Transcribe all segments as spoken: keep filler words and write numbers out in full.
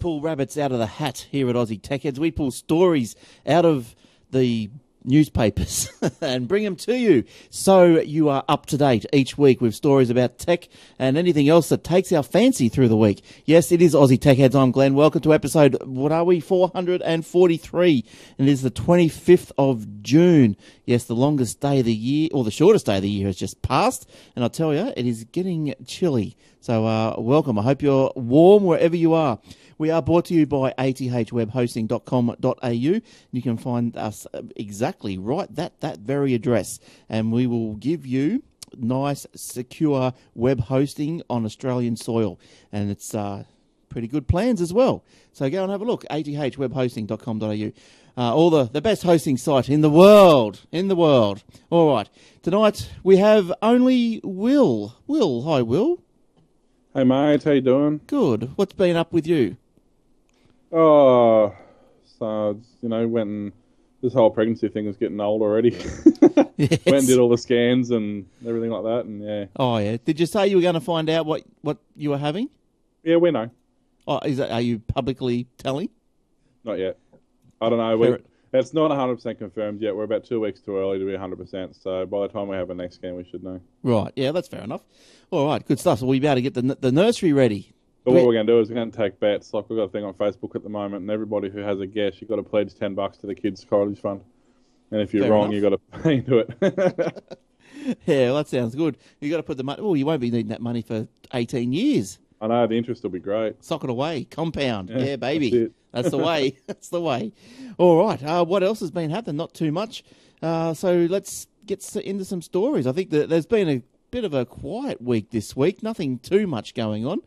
Pull rabbits out of the hat here at Aussie Tech Heads. We pull stories out of the newspapers and bring them to you so you are up to date each week with stories about tech and anything else that takes our fancy through the week. Yes, it is Aussie Tech Heads. I'm Glenn. Welcome to episode, what are we, four forty-three, and it is the twenty-fifth of June. Yes, the longest day of the year, or the shortest day of the year, has just passed, and I tell you, it is getting chilly. So uh, welcome. I hope you're warm wherever you are. We are brought to you by a t h web hosting dot com dot a u. You can find us exactly right at that, that very address, and we will give you nice, secure web hosting on Australian soil. And it's uh, pretty good plans as well. So go and have a look, a t h web hosting dot com dot a u. Uh, all the, the best hosting site in the world, in the world. All right, tonight we have only Will. Will, hi, Will. Hey, mate, how you doing? Good. What's been up with you? Oh, so, you know, went and this whole pregnancy thing is getting old already. Yes. Went and did all the scans and everything like that, and yeah. Oh, yeah. Did you say you were going to find out what, what you were having? Yeah, we know. Oh, is that, are you publicly telling? Not yet. I don't know. We, that's not one hundred percent confirmed yet. We're about two weeks too early to be one hundred percent, so by the time we have our next scan, we should know. Right. Yeah, that's fair enough. All right, good stuff. So we'll be able to get the the nursery ready. But what we're going to do is we're going to take bets. Like, we've got a thing on Facebook at the moment, and everybody who has a guess, you've got to pledge ten bucks to the kids' college fund. And if you're fair wrong, enough. You've got to pay into it. Yeah, well, that sounds good. You've got to put the money... Well, you won't be needing that money for eighteen years. I know, the interest will be great. Sock it away. Compound. Yeah, yeah baby. That's, that's the way. That's the way. All right, uh, what else has been happening? Not too much. Uh, so let's get into some stories. I think that there's been a... bit of a quiet week this week, nothing too much going on,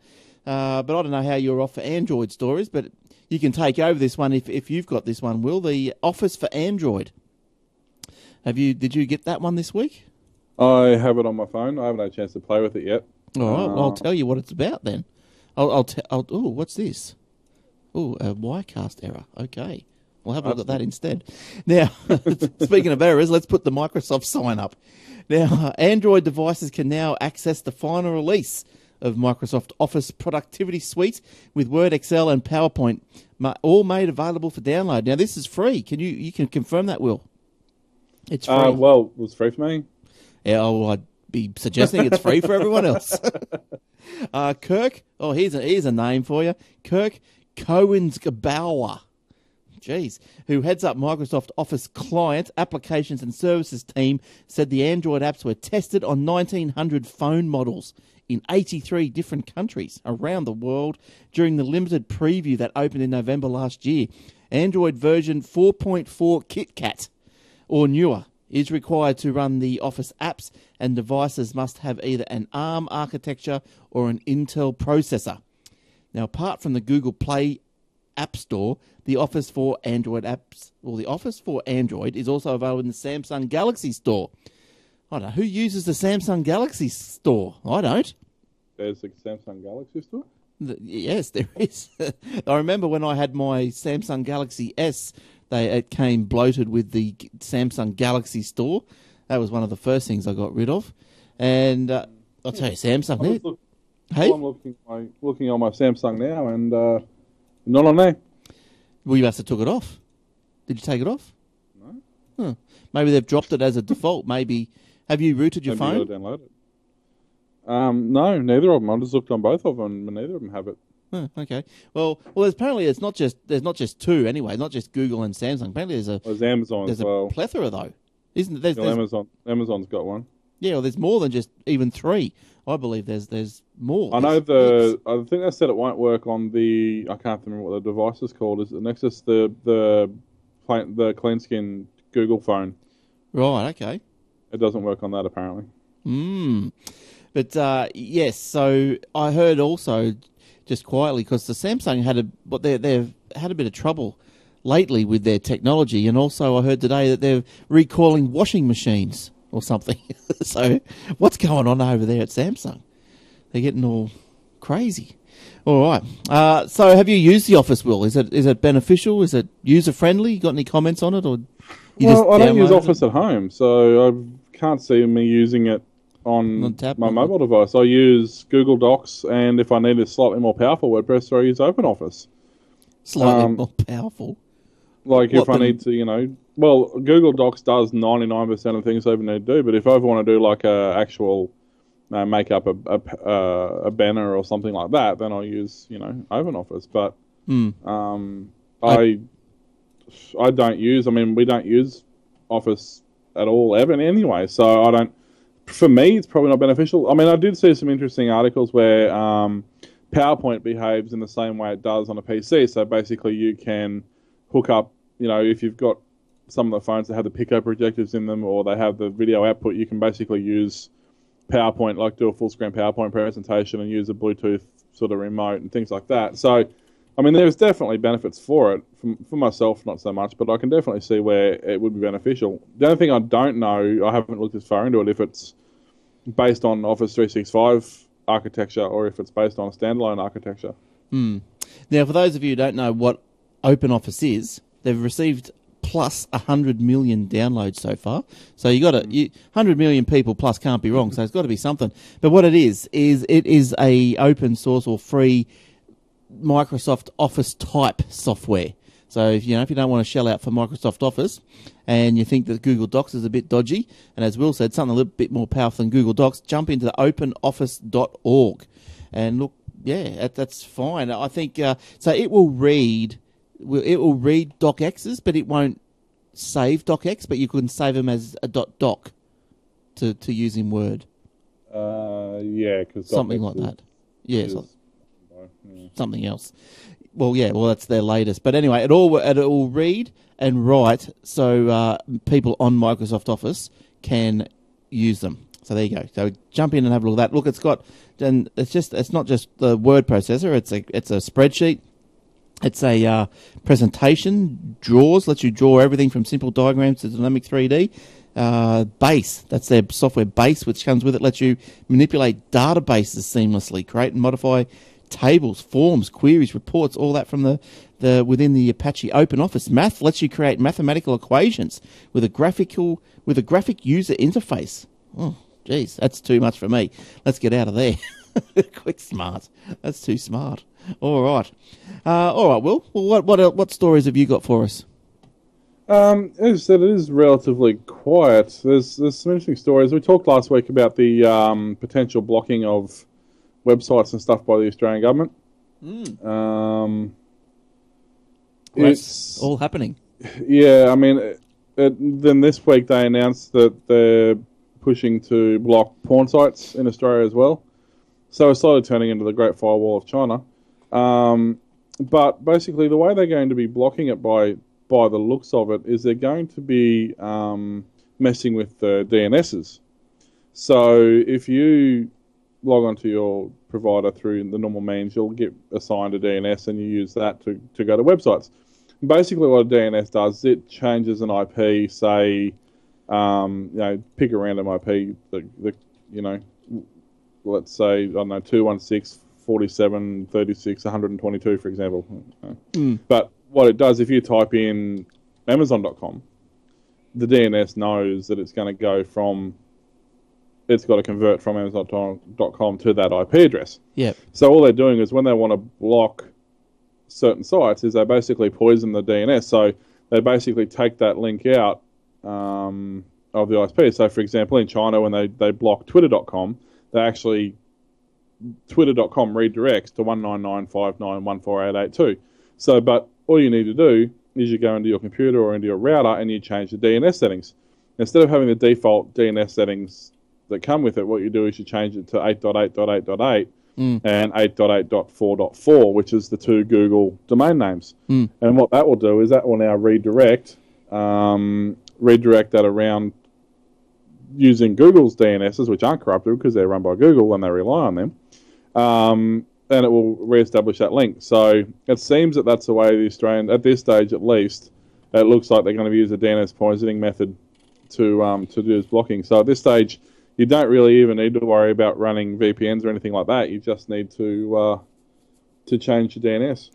uh, but I don't know how you're off for Android stories, but you can take over this one if, if you've got this one, Will, the Office for Android. Have you? Did you get that one this week? I have it on my phone. I haven't had a chance to play with it yet. All right, uh, well, I'll tell you what it's about then. I'll, I'll, t- I'll oh, what's this? Oh, a Wirecast error. Okay. We'll have a look at that instead. Now, speaking of errors, let's put the Microsoft sign up. Now, Android devices can now access the final release of Microsoft Office Productivity Suite with Word, Excel, and PowerPoint, all made available for download. Now, this is free. Can you you can confirm that, Will? It's free. Uh, well, it's free for me. Yeah, well, I'd be suggesting it's free for everyone else. Uh, Kirk, oh, here's a, here's a name for you. Kirk Cohen's-Gebauer. Jeez, who heads up Microsoft Office Client Applications and Services team, said the Android apps were tested on nineteen hundred phone models in eighty-three different countries around the world during the limited preview that opened in November last year. Android version four point four KitKat or newer is required to run the Office apps, and devices must have either an ARM architecture or an Intel processor. Now, apart from the Google Play App Store, the Office for Android apps, well, the Office for Android is also available in the Samsung Galaxy Store. I don't know who uses the Samsung Galaxy Store. I don't. There's a Samsung Galaxy Store? The, yes, there is. I remember when I had my Samsung Galaxy S, they it came bloated with the Samsung Galaxy Store. That was one of the first things I got rid of. And uh, I'll tell you, Samsung. There. Look, hey, well, I'm looking, my, looking on my Samsung now, and. Uh, Not on there. Well, you must have took it off. Did you take it off? No. Huh. Maybe they've dropped it as a default. Maybe. Have you rooted your Maybe phone? Maybe download it. Um, no, neither of them. I just looked on both of them, but neither of them have it. Oh, okay. Well, well. Apparently, it's not just there's not just two anyway. Not just Google and Samsung. Apparently, there's a there's Amazon. There's as well. A plethora though. Isn't there's, well, there's Amazon? Amazon's got one. Yeah, well, there's more than just even three. I believe there's there's more. I know the. Yes. I think they said it won't work on the. I can't remember what the device is called. Is it Nexus? The the the clean skin Google phone. Right. Okay. It doesn't work on that apparently. Hmm. But uh, yes, so I heard also just quietly because the Samsung had a but they they've had a bit of trouble lately with their technology, and also I heard today that they're recalling washing machines or something. So what's going on over there at Samsung? They're getting all crazy. All right. Uh, so have you used the Office, Will? Is it is it beneficial? Is it user friendly? You got any comments on it? Or you well, just I don't use Office it? at home, so I can't see me using it on Untapped, my mobile device. I use Google Docs, and if I need a slightly more powerful WordPress, I use OpenOffice. Slightly um, more powerful. Like what if the... I need to, you know, well, Google Docs does ninety-nine percent of things I even need to do, but if I ever want to do like a actual, uh, make up a, a, a banner or something like that, then I'll use, you know, OpenOffice. But mm. um, I, I I don't use, I mean, we don't use Office at all ever anyway, so I don't, for me, it's probably not beneficial. I mean, I did see some interesting articles where um, PowerPoint behaves in the same way it does on a P C. So basically you can hook up, you know, if you've got some of the phones that have the pico projectors in them or they have the video output, you can basically use PowerPoint, like do a full-screen PowerPoint presentation and use a Bluetooth sort of remote and things like that. So, I mean, there's definitely benefits for it. For, for myself, not so much, but I can definitely see where it would be beneficial. The only thing I don't know, I haven't looked as far into it, if it's based on Office three sixty-five architecture or if it's based on a standalone architecture. Mm. Now, for those of you who don't know what OpenOffice is, they've received plus one hundred million downloads so far. So you got to, you, one hundred million people plus can't be wrong, so it's got to be something. But what it is, is it is a open source or free Microsoft Office type software. So, if you know, if you don't want to shell out for Microsoft Office and you think that Google Docs is a bit dodgy, and as Will said, something a little bit more powerful than Google Docs, jump into the open office dot org. And look, yeah, that, that's fine. I think, uh, so it will read, it will read DocX's, but it won't save DocX, but you can save them as a .doc to, to use in Word. Uh, yeah, because something like that. Yeah, is, so, yeah, something else. Well, yeah, well, that's their latest. But anyway, it all it all read and write so uh, people on Microsoft Office can use them. So there you go. So jump in and have a look at that. Look, it's got, and it's just it's not just the word processor. It's a it's a spreadsheet. It's a uh, presentation. Draws lets you draw everything from simple diagrams to dynamic three D. Uh, Base, that's their software Base, which comes with it. Lets you manipulate databases seamlessly, create and modify tables, forms, queries, reports, all that from the, the within the Apache OpenOffice. Math lets you create mathematical equations with a graphical with a graphic user interface. Oh, geez, that's too much for me. Let's get out of there. Quick, smart. That's too smart. All right, uh, all right, Will. Well, what what what stories have you got for us? Um, as I said, it is relatively quiet. There's there's some interesting stories. We talked last week about the um, potential blocking of websites and stuff by the Australian government. Mm. Um, well, it's all happening. Yeah, I mean, it, it, then this week they announced that they're pushing to block porn sites in Australia as well. So it's slowly turning into the Great Firewall of China. Um, but basically, the way they're going to be blocking it by by the looks of it is they're going to be um, messing with the D N S's. So if you log onto your provider through the normal means, you'll get assigned a D N S and you use that to, to go to websites. Basically what a D N S does is it changes an I P, say, um, you know, pick a random I P, the, the you know, let's say, I don't know, two one six, forty-seven, thirty-six, one twenty-two, for example. Mm. But what it does, if you type in amazon dot com, the D N S knows that it's going to go from it's got to convert from amazon dot com to that I P address. Yep. So all they're doing is when they want to block certain sites is they basically poison the D N S. So they basically take that link out um, of the I S P. So, for example, in China, when they, they block twitter dot com, they actually, twitter dot com redirects to one nine nine five nine one four eight eight two. So, but all you need to do is you go into your computer or into your router and you change the D N S settings. instead of having the default D N S settings that come with it, what you do is you change it to eight dot eight dot eight dot eight mm. and eight dot eight dot four dot four, which is the two Google domain names. Mm. And what that will do is that will now redirect um, redirect that around using Google's D N Ss, which aren't corrupted because they're run by Google and they rely on them, um, and it will reestablish that link. So it seems that that's the way the Australian, at this stage at least, it looks like they're going to use a D N S poisoning method to um, to do this blocking. So at this stage, you don't really even need to worry about running V P Ns or anything like that. You just need to uh, to change your D N S.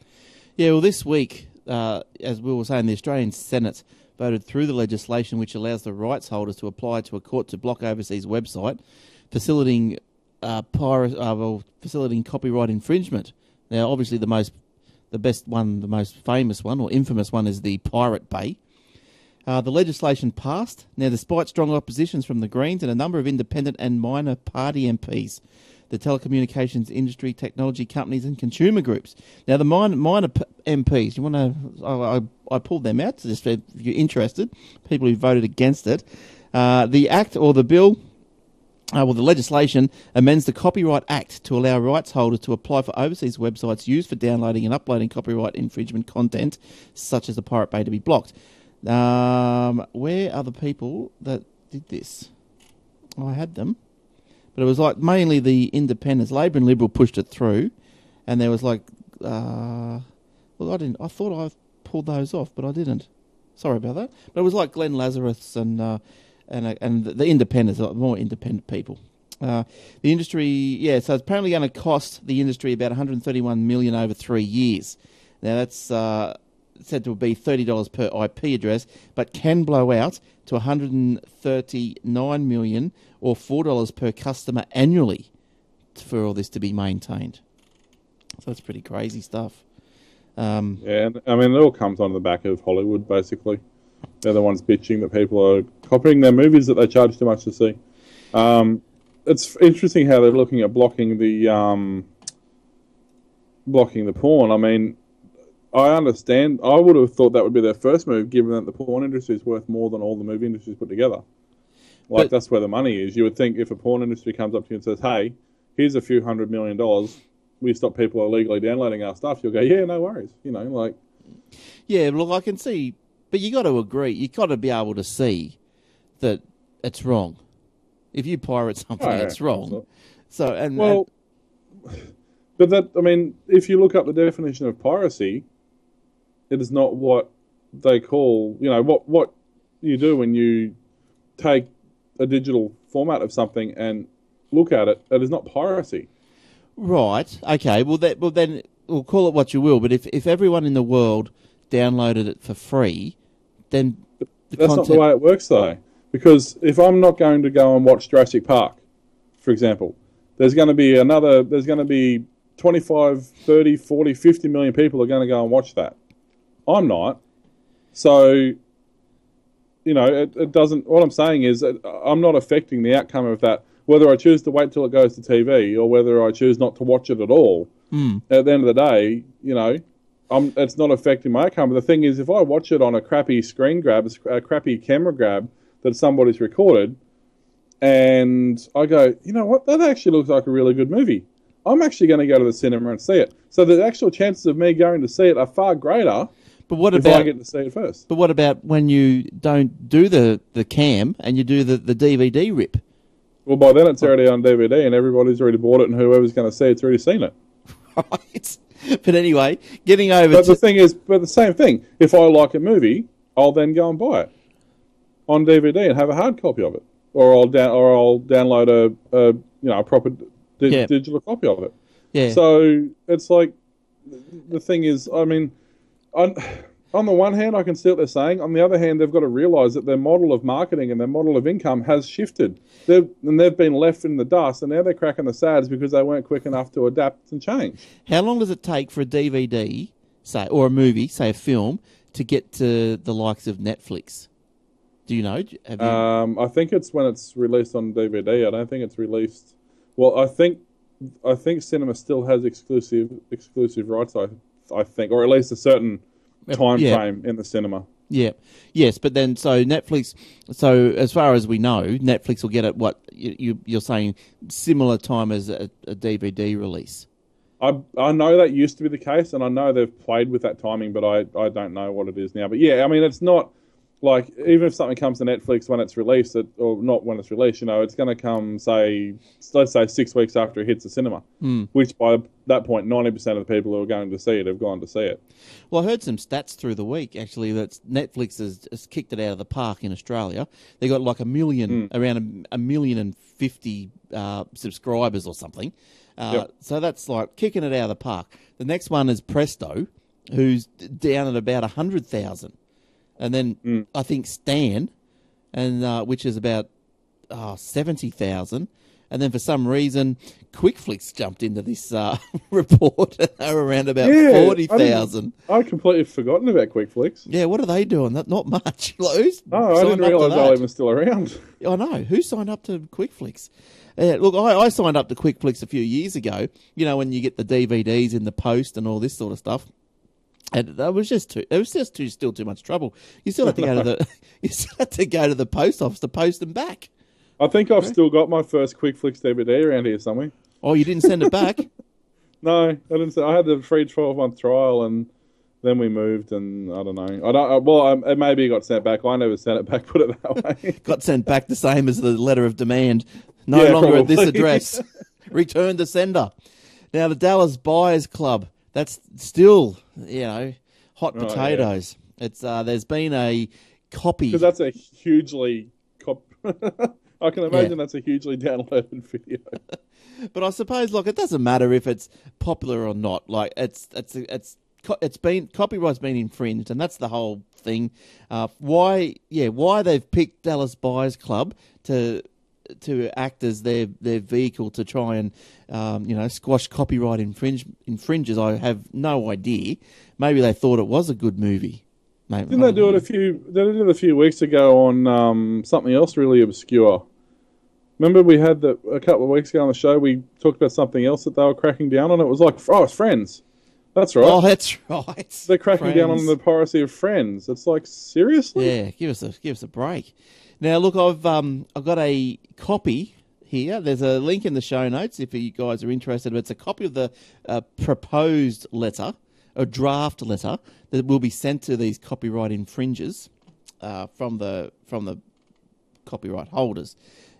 Yeah, well, this week, uh, as we were saying, the Australian Senate voted through the legislation which allows the rights holders to apply to a court to block overseas website, facilitating uh, pirate, uh, well, facilitating copyright infringement. Now, obviously, the most, the best one, the most famous one or infamous one is the Pirate Bay. Uh, the legislation passed. Now, despite strong oppositions from the Greens and a number of independent and minor party M Ps, the telecommunications industry, technology companies and consumer groups. Now, the minor, minor M Ps, you want to? I, I, I pulled them out, so just if you're interested, people who voted against it. Uh, the Act or the Bill, uh, well, the legislation amends the Copyright Act to allow rights holders to apply for overseas websites used for downloading and uploading copyright infringement content, such as the Pirate Bay, to be blocked. Um, where are the people that did this? Oh, I had them. But it was like mainly the independents. Labor and Liberal pushed it through. And there was like, uh, well, I didn't, I thought I pulled those off, but I didn't. Sorry about that. But it was like Glenn Lazarus and, uh, and, and the independents, like more independent people. Uh, the industry, yeah, so it's apparently going to cost the industry about one hundred thirty-one million dollars over three years. Now that's, uh, said to be thirty dollars per I P address, but can blow out to one hundred thirty-nine million dollars or four dollars per customer annually for all this to be maintained. So that's pretty crazy stuff. Um, yeah, I mean, it all comes on the back of Hollywood, basically. They're the ones bitching that people are copying their movies that they charge too much to see. Um, it's interesting how they're looking at blocking the, um, blocking the porn. I mean... I understand. I would have thought that would be their first move, given that the porn industry is worth more than all the movie industries put together. Like, but that's where the money is. You would think if a porn industry comes up to you and says, hey, here's a few hundred million dollars, we stop people illegally downloading our stuff, you'll go, yeah, no worries. You know, like... Yeah, look, I can see... But you got to agree. You got to be able to see that it's wrong. If you pirate something, oh, yeah, it's wrong. So, and... Well, and... but that... I mean, if you look up the definition of piracy... It is not what they call, you know, what, what you do when you take a digital format of something and look at it. It is not piracy. Right. Okay. Well, that, well then we'll call it what you will. But if, if everyone in the world downloaded it for free, then the that's content... not the way it works, though. Because if I'm not going to go and watch Jurassic Park, for example, there's going to be another, there's going to be twenty-five, thirty, forty, fifty million people are going to go and watch that. I'm not. So, you know, it, it doesn't... What I'm saying is I'm not affecting the outcome of that. Whether I choose to wait till it goes to T V or whether I choose not to watch it at all, mm. at the end of the day, you know, I'm, it's not affecting my outcome. But the thing is, if I watch it on a crappy screen grab, a crappy camera grab that somebody's recorded, and I go, you know what, that actually looks like a really good movie. I'm actually going to go to the cinema and see it. So the actual chances of me going to see it are far greater... But what about, if I get to see it first. But what about when you don't do the, the cam and you do the, the D V D rip? Well, by then it's already on D V D and everybody's already bought it and whoever's going to see it's already seen it. Right. But anyway, getting over but to... But the thing is, but the same thing. If I like a movie, I'll then go and buy it on D V D and have a hard copy of it. Or I'll, down, or I'll download a, a, you know, a proper di- yeah. digital copy of it. Yeah. So it's like, the thing is, I mean... On, on the one hand, I can see what they're saying. On the other hand, they've got to realise that their model of marketing and their model of income has shifted. They've, and they've been left in the dust, and now they're cracking the sads because they weren't quick enough to adapt and change. How long does it take for a D V D, say, or a movie, say a film, to get to the likes of Netflix? Do you know? Have you... Um, I think it's when it's released on D V D. I don't think it's released... Well, I think I think cinema still has exclusive exclusive rights, I I think, or at least a certain time yeah. frame in the cinema. Yeah. Yes, but then so Netflix, so as far as we know, Netflix will get it what you, you, you're saying similar time as a, a D V D release. I I know that used to be the case, and I know they've played with that timing, but I, I don't know what it is now. But yeah, I mean, it's not like even if something comes to Netflix when it's released, it, or not when it's released, you know, it's going to come, say, let's say six weeks after it hits the cinema, mm. which by that point, ninety percent of the people who are going to see it have gone to see it. Well, I heard some stats through the week, actually, that Netflix has, has kicked it out of the park in Australia. They got like a million, mm. around a, a million and fifty uh, subscribers or something. Uh, yep. So that's like kicking it out of the park. The next one is Presto, who's down at about one hundred thousand. And then mm. I think Stan, and uh, which is about oh, seventy thousand. And then for some reason, Quickflix jumped into this uh, report around about yeah, forty thousand. I I'd completely forgotten about Quickflix. Yeah, what are they doing? Not, not much. Like, who's oh, I didn't realise they were even still around. I know. Who signed up to Quickflix? Uh, look, I, I signed up to Quickflix a few years ago, you know, when you get the D V Ds in the post and all this sort of stuff. And that was just too, it was just too, still too much trouble. You still had to go to the, you still had to go to the post office to post them back. I think I've still got my first Quickflix D V D around here somewhere. Oh, you didn't send it back? No, I didn't. Send, I had the free twelve month trial, and then we moved, and I don't know. I don't. I, well, I, it maybe got sent back. I never sent it back. Put it that way. Got sent back the same as the letter of demand. No yeah, longer probably. At this address. Return to sender. Now the Dallas Buyers Club. That's still, you know, hot potatoes. Oh, yeah. It's uh, there's been a copy because that's a hugely cop. I can imagine yeah. that's a hugely downloaded video. But I suppose, look, it doesn't matter if it's popular or not. Like it's it's it's it's been copyright's been infringed, and that's the whole thing. Uh, why, yeah, why they've picked Dallas Buyers Club to. to act as their, their vehicle to try and, um, you know, squash copyright infringe, infringers, I have no idea. Maybe they thought it was a good movie. Maybe, Didn't they do know. it a few They did it a few weeks ago on um, something else really obscure? Remember we had the, a couple of weeks ago on the show, we talked about something else that they were cracking down on? It was like, oh, it's Friends. That's right. Oh, that's right. They're cracking Friends. down on the piracy of Friends. It's like, seriously? Yeah, give us a, give us a break. Now, look, I've um, I've got a copy here. There's a link in the show notes if you guys are interested. But it's a copy of the uh, proposed letter, a draft letter that will be sent to these copyright infringers uh, from the from the copyright holders.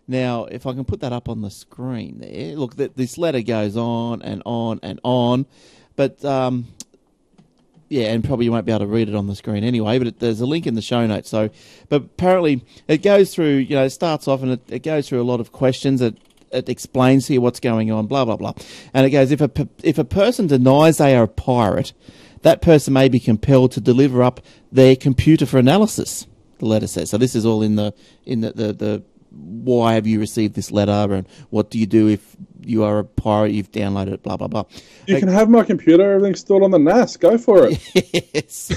Now, if I can put that up on the screen there, look, th- this letter goes on and on and on, but. Um, Yeah, and probably you won't be able to read it on the screen anyway, but it, there's a link in the show notes. So, but apparently it goes through, you know, it starts off and it, it goes through a lot of questions. It, it explains here what's going on, blah, blah, blah. And it goes, if a, if a person denies they are a pirate, that person may be compelled to deliver up their computer for analysis, the letter says. So this is all in the in the, the, the why have you received this letter and what do you do if you are a pirate, you've downloaded it, blah, blah, blah. You like, can have my computer, everything's stored on the N A S. Go for it. Yes.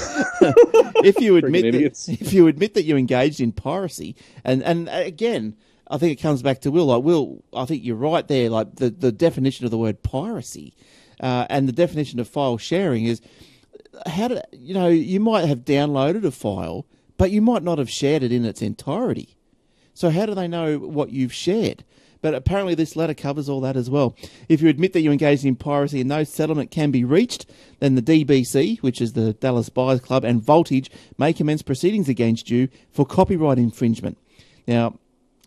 if, you admit that, if you admit that you engaged in piracy, and, and again, I think it comes back to Will. Like Will, I think you're right there. Like the, the definition of the word piracy uh, and the definition of file sharing is how do you know, you might have downloaded a file, but you might not have shared it in its entirety. So how do they know what you've shared? But apparently this letter covers all that as well. If you admit that you engaged in piracy and no settlement can be reached, then the D B C, which is the Dallas Buyers Club, and Voltage may commence proceedings against you for copyright infringement. Now,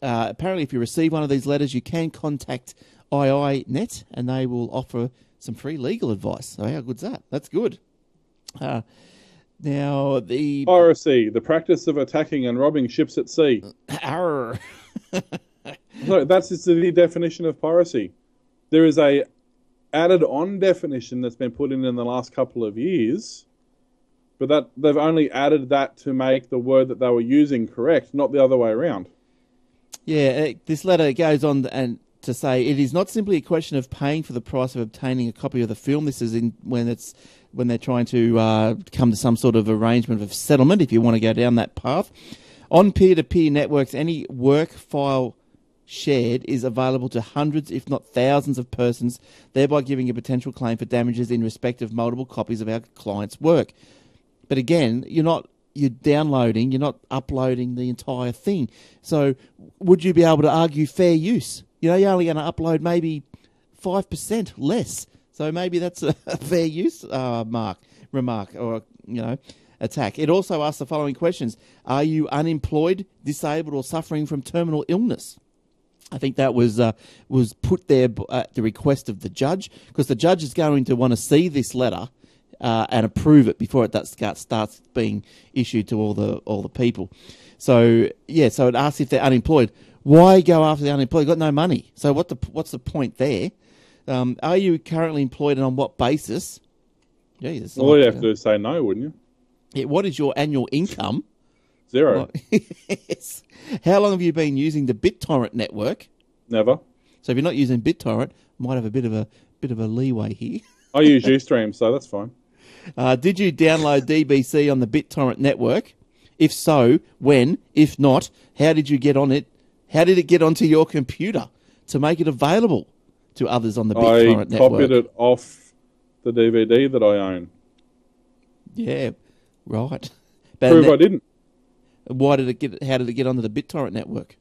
uh, apparently if you receive one of these letters, you can contact I I Net and they will offer some free legal advice. So how good's that? That's good. Uh, now, the... Piracy, the practice of attacking and robbing ships at sea. Arr. No, that's just the definition of piracy. There is a added on definition that's been put in in the last couple of years, but that they've only added that to make the word that they were using correct, not the other way around. Yeah, it, this letter goes on and to say it is not simply a question of paying for the price of obtaining a copy of the film. This is in when it's when they're trying to uh, come to some sort of arrangement of settlement. If you want to go down that path, on peer-to-peer networks, any work file shared is available to hundreds, if not thousands, of persons, thereby giving a potential claim for damages in respect of multiple copies of our client's work. But again, you're not you're downloading, you're not uploading the entire thing. So would you be able to argue fair use? You know, you're only going to upload maybe five percent less. So maybe that's a fair use uh, mark, remark or, you know, attack. It also asks the following questions. Are you unemployed, disabled or suffering from terminal illness? I think that was uh, was put there at the request of the judge, because the judge is going to want to see this letter uh, and approve it before it starts being issued to all the all the people. So yeah, so it asks if they're unemployed. Why go after the unemployed? You've got no money. So what the what's the point there? Um, are you currently employed and on what basis? Yeah, well, you'd have to say no, wouldn't you? Yeah. What is your annual income? Zero. Well, yes. How long have you been using the BitTorrent network? Never. So if you're not using BitTorrent, might have a bit of a bit of a leeway here. I use Ustream, so that's fine. Uh, did you download D B C on the BitTorrent network? If so, when? If not, how did you get on it? How did it get onto your computer to make it available to others on the BitTorrent network? I copied it off the D V D that I own. Yeah, right. But prove I didn't. Why did it get? How did it get onto the BitTorrent network?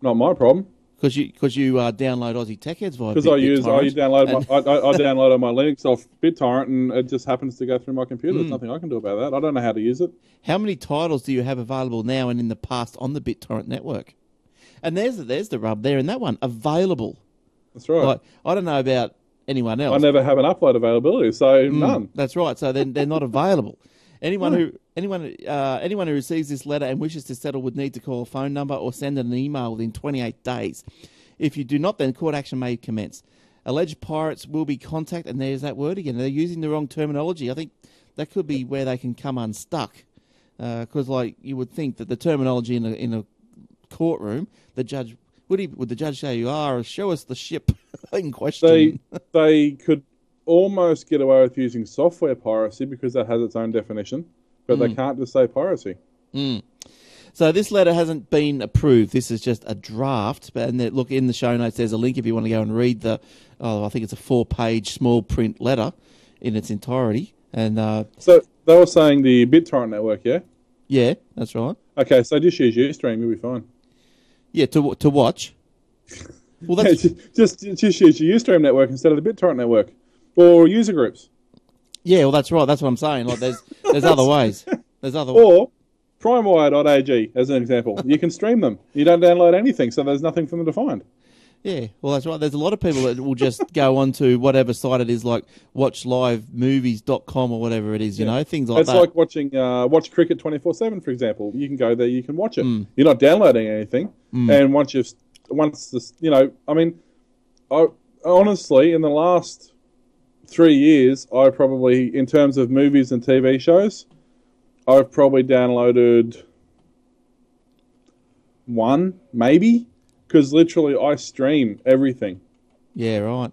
Not my problem. Because you because you uh, download Aussie Tech Heads via BitTorrent. Because I use I download my, I, I downloaded my Linux off BitTorrent and it just happens to go through my computer. Mm. There's nothing I can do about that. I don't know how to use it. How many titles do you have available now and in the past on the BitTorrent network? And there's there's the rub there in that one. Available. That's right. Like, I don't know about anyone else. I never have an upload availability, so mm, none. That's right. So then they're, they're not available. Anyone who anyone uh, anyone who receives this letter and wishes to settle would need to call a phone number or send an email within twenty-eight days. If you do not, then court action may commence. Alleged pirates will be contacted, and there's that word again. They're using the wrong terminology. I think that could be where they can come unstuck, because uh, like you would think that the terminology in a in a courtroom, the judge would he would the judge say you are or show us the ship in question. They they could almost get away with using software piracy because that has its own definition, but mm. they can't just say piracy. Mm. So this letter hasn't been approved. This is just a draft. And look, in the show notes, there's a link if you want to go and read the, oh, I think it's a four-page small print letter in its entirety. And uh, so they were saying the BitTorrent network, yeah? Yeah, that's right. Okay, so just use Ustream, you'll be fine. Yeah, to to watch. Well, that's... yeah, just, just, just use your Ustream network instead of the BitTorrent network. Or user groups. Yeah, well, that's right. That's what I'm saying. Like, there's there's other ways. There's other ways. Or primewire dot A G as an example. You can stream them. You don't download anything, so there's nothing for them to find. Yeah, well, that's right. There's a lot of people that will just go on to whatever site it is, like watch live movies dot com or whatever it is, you yeah. know, things like that's that. It's like watching uh, watch cricket twenty-four seven, for example. You can go there, you can watch it. Mm. You're not downloading anything. Mm. And once you've, once this, you know, I mean, I honestly, in the last... three years, I probably, in terms of movies and T V shows, I've probably downloaded one, maybe, because literally I stream everything. Yeah, right.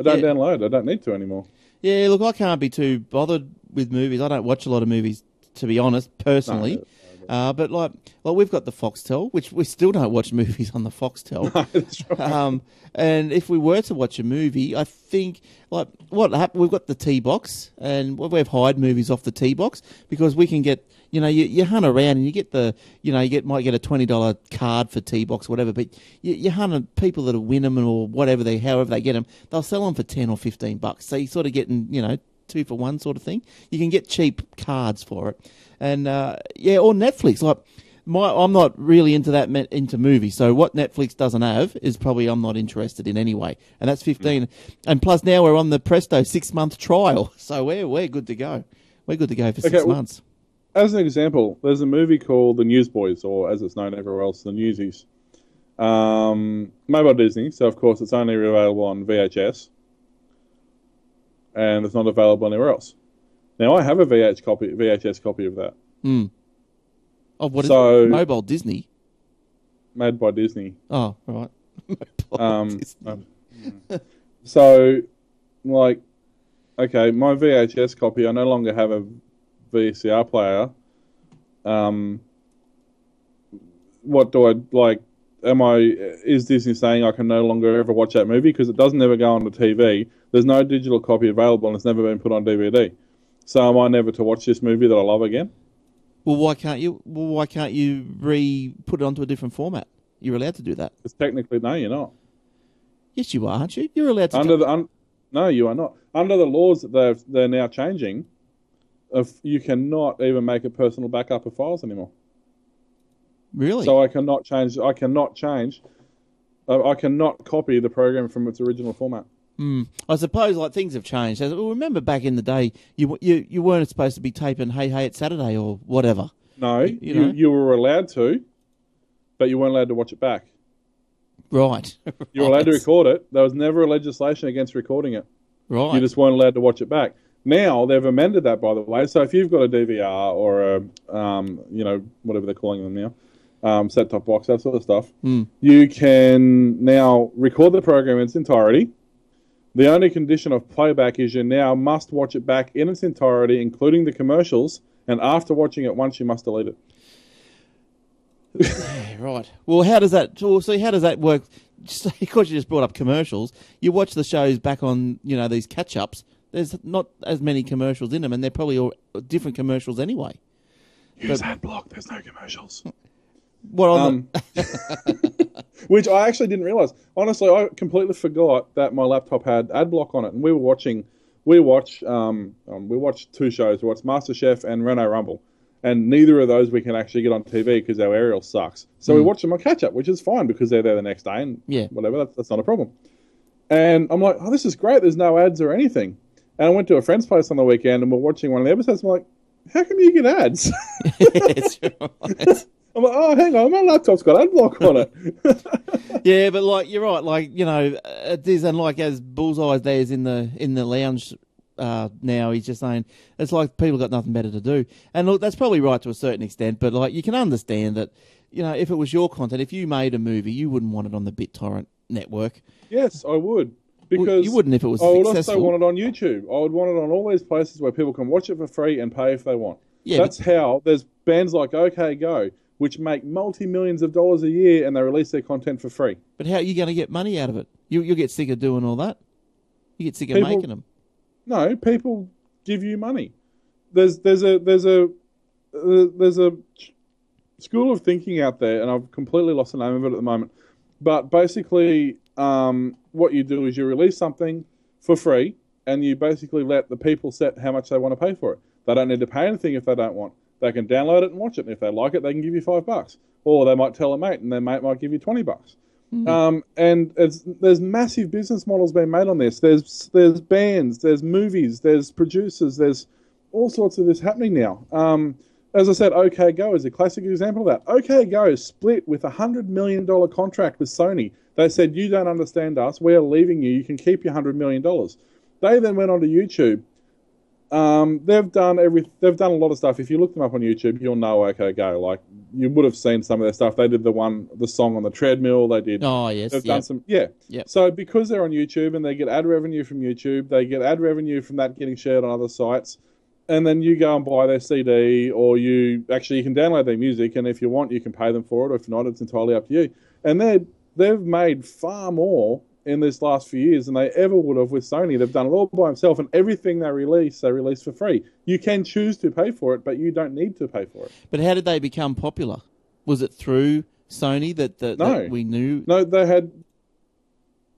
I don't yeah. download. I don't need to anymore. Yeah, look, I can't be too bothered with movies. I don't watch a lot of movies, to be honest, personally. No, no, no. Uh, but like, well, we've got the Foxtel, which we still don't watch movies on the Foxtel. No, that's right. Um, and if we were to watch a movie, I think... Like what happened? We've got the T-Box, and we've hired movies off the T-Box because we can get, you know, you, you hunt around and you get the, you know, you get might get a twenty dollar card for T-Box, or whatever. But you, you hunt people that win them or whatever they, however they get them, they'll sell them for ten or fifteen bucks. So you're sort of getting, you know, two for one sort of thing. You can get cheap cards for it, and uh, yeah, or Netflix. Like my, I'm not really into that into movies. So what Netflix doesn't have is probably I'm not interested in anyway, and that's fifteen. And plus now we're on the Presto six month trial, so we're we're good to go. We're good to go for okay, six well, months. As an example, there's a movie called The Newsboys, or as it's known everywhere else, The Newsies. Um, made by Disney, so of course it's only available on V H S, and it's not available anywhere else. Now I have a V H S copy, V H S copy of that. Hmm. Oh, what so, is it? Mobile Disney? Made by Disney. Oh, right. Mobile um, Disney. Uh, so, like, okay, my V H S copy, I no longer have a V C R player. Um, what do I, like, am I, is Disney saying I can no longer ever watch that movie? Because it doesn't ever go on the T V. There's no digital copy available and it's never been put on D V D. So am I never to watch this movie that I love again? Well, why can't you? Well, why can't you re put it onto a different format? You're allowed to do that. Because technically, no, you're not. Yes, you are, aren't you? You're allowed to. Under the, un, no, you are not. Under the laws that they're they're now changing, of you cannot even make a personal backup of files anymore. Really? So I cannot change. I cannot change. Uh, I cannot copy the program from its original format. Mm. I suppose like things have changed. Well, remember back in the day, you you you weren't supposed to be taping "Hey Hey It's Saturday" or whatever. No, you you, know? you you were allowed to, but you weren't allowed to watch it back. Right. You were allowed to record it. There was never a legislation against recording it. Right. You just weren't allowed to watch it back. Now they've amended that, by the way. So if you've got a D V R or a um, you know, whatever they're calling them now. Um, set-top box, that sort of stuff, mm. you can now record the program in its entirety. The only condition of playback is you now must watch it back in its entirety, including the commercials, and after watching it once, you must delete it. Yeah, right. Well, how does that so how does that work? Just, because you just brought up commercials, you watch the shows back on, you know, these catch-ups. There's not as many commercials in them, and they're probably all different commercials anyway. Use but, AdBlock. There's no commercials. What on um, the- which I actually didn't realise. Honestly, I completely forgot that my laptop had AdBlock on it, and we were watching, we watch, um, um, we watched two shows. We watched MasterChef and Renault Rumble, and neither of those we can actually get on T V because our aerial sucks. So mm. we watch them on catch up, which is fine because they're there the next day and yeah. whatever. That's, that's not a problem. And I'm like, oh, this is great. There's no ads or anything. And I went to a friend's place on the weekend, and we're watching one of the episodes. And I'm like, how come you get ads? It's right. I'm like, oh, hang on, my laptop's got AdBlock on it. Yeah, but like you're right, like you know, it is, and like as Bullseye's there's in the in the lounge uh, now, he's just saying it's like people got nothing better to do, and look, that's probably right to a certain extent, but like you can understand that, you know, if it was your content, if you made a movie, you wouldn't want it on the BitTorrent network. Yes, I would, because well, you wouldn't if it was. I would successful. also want it on YouTube. I would want it on all these places where people can watch it for free and pay if they want. Yeah, that's but... how there's bands like OK Go, which make multi-millions of dollars a year, and they release their content for free. But how are you going to get money out of it? You, you'll get sick of doing all that. You get sick of people, making them. No, people give you money. There's there's a there's a there's a school of thinking out there, and I've completely lost the name of it at the moment. But basically, um, what you do is you release something for free, and you basically let the people set how much they want to pay for it. They don't need to pay anything if they don't want. They can download it and watch it, and if they like it, they can give you five bucks. Or they might tell a mate, and their mate might give you twenty bucks. Mm-hmm. Um, and it's, there's massive business models being made on this. There's there's bands, there's movies, there's producers, there's all sorts of this happening now. Um, as I said, OK Go is a classic example of that. OK Go split with a hundred million dollar contract with Sony. They said, "You don't understand us. We're leaving you. You can keep your hundred million dollars." They then went on to YouTube. Um, they've done every. They've done a lot of stuff. If you look them up on YouTube, you'll know OK Go. Like you would have seen some of their stuff. They did the one, the song on the treadmill. They did. Oh yes, they've yep. done some. Yeah. Yep. So because they're on YouTube and they get ad revenue from YouTube, they get ad revenue from that getting shared on other sites, and then you go and buy their C D, or you actually you can download their music, and if you want, you can pay them for it, or if not, it's entirely up to you. And they they've made far more in this last few years than they ever would have with Sony. They've done it all by themselves, and everything they release, they release for free. You can choose to pay for it, but you don't need to pay for it. But how did they become popular? Was it through Sony that, that, no. that we knew? No, they had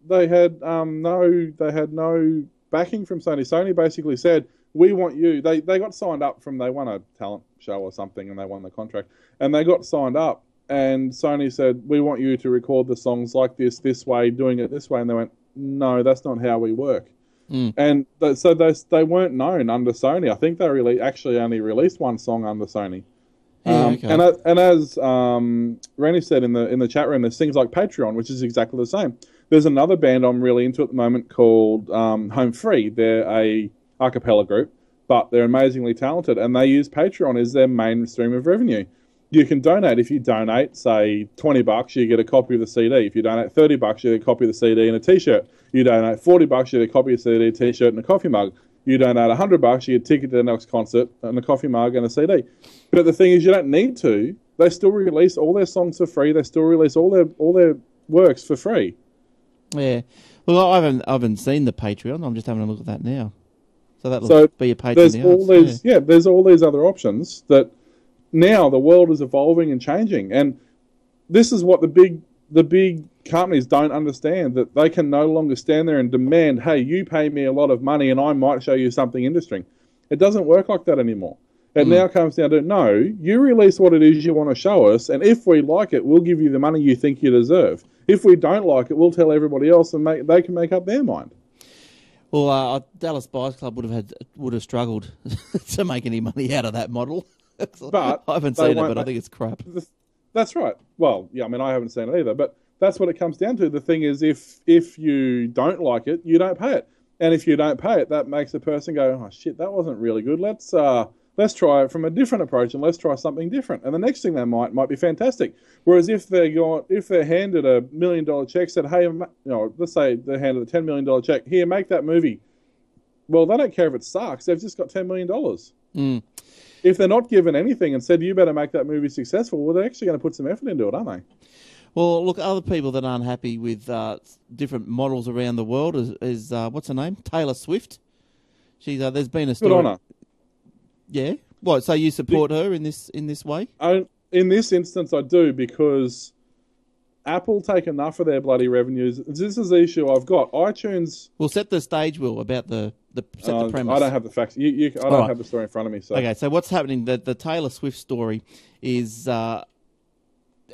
they had um, no they had no backing from Sony. Sony basically said, "We want you." They they got signed up from they won a talent show or something, and they won the contract, and they got signed up. And Sony said, "We want you to record the songs like this, this way, doing it this way." And they went, "No, that's not how we work." Mm. And th- so they they weren't known under Sony. I think they really actually only released one song under Sony. Yeah, um, okay. And uh, and as um, Rennie said in the in the chat room, there's things like Patreon, which is exactly the same. There's another band I'm really into at the moment called um, Home Free. They're a a cappella group, but they're amazingly talented, and they use Patreon as their main stream of revenue. You can donate. If you donate, say, twenty bucks, you get a copy of the C D. If you donate thirty bucks, you get a copy of the C D and a T-shirt. You donate forty bucks, you get a copy of the C D, T-shirt, and a coffee mug. You donate one hundred bucks, you get a ticket to the next concert and a coffee mug and a C D. But the thing is, you don't need to. They still release all their songs for free. They still release all their all their works for free. Yeah. Well, I haven't, I haven't seen the Patreon. I'm just having a look at that now. So that will so be a Patreon. There's the all these, yeah. yeah, there's all these other options that now the world is evolving and changing, and this is what the big the big companies don't understand, that they can no longer stand there and demand, hey, you pay me a lot of money and I might show you something interesting. It doesn't work like that anymore. It mm. now comes down to, no, you release what it is you want to show us, and if we like it, we'll give you the money you think you deserve. If we don't like it, we'll tell everybody else and make, they can make up their mind. Well, uh, Dallas Buyers Club would have had would have struggled to make any money out of that model. But I haven't seen it, but I think it's crap. That's right. Well, yeah, I mean, I haven't seen it either, but that's what it comes down to. The thing is, if if you don't like it, you don't pay it. And if you don't pay it, that makes a person go, oh, shit, that wasn't really good. Let's uh, let's try it from a different approach, and let's try something different. And the next thing they might might be fantastic. Whereas if they're, going, if they're handed a million dollar check, said, hey, you know, let's say they're handed a ten million dollar check, here, make that movie. Well, they don't care if it sucks. They've just got ten million dollars. Mm. If they're not given anything and said, you better make that movie successful, well, they're actually going to put some effort into it, aren't they? Well, look, other people that aren't happy with uh, different models around the world is, is uh, what's her name? Taylor Swift. She's uh, there's been a story. Good on her. Yeah. What? So you support the, her in this in this way? I, in this instance, I do, because Apple take enough of their bloody revenues. This is the issue I've got. iTunes. Well, set the stage, Will, about the the set uh, the premise. I don't have the facts. You, you, I don't right. have the story in front of me. So okay. So what's happening? The the Taylor Swift story is. Uh,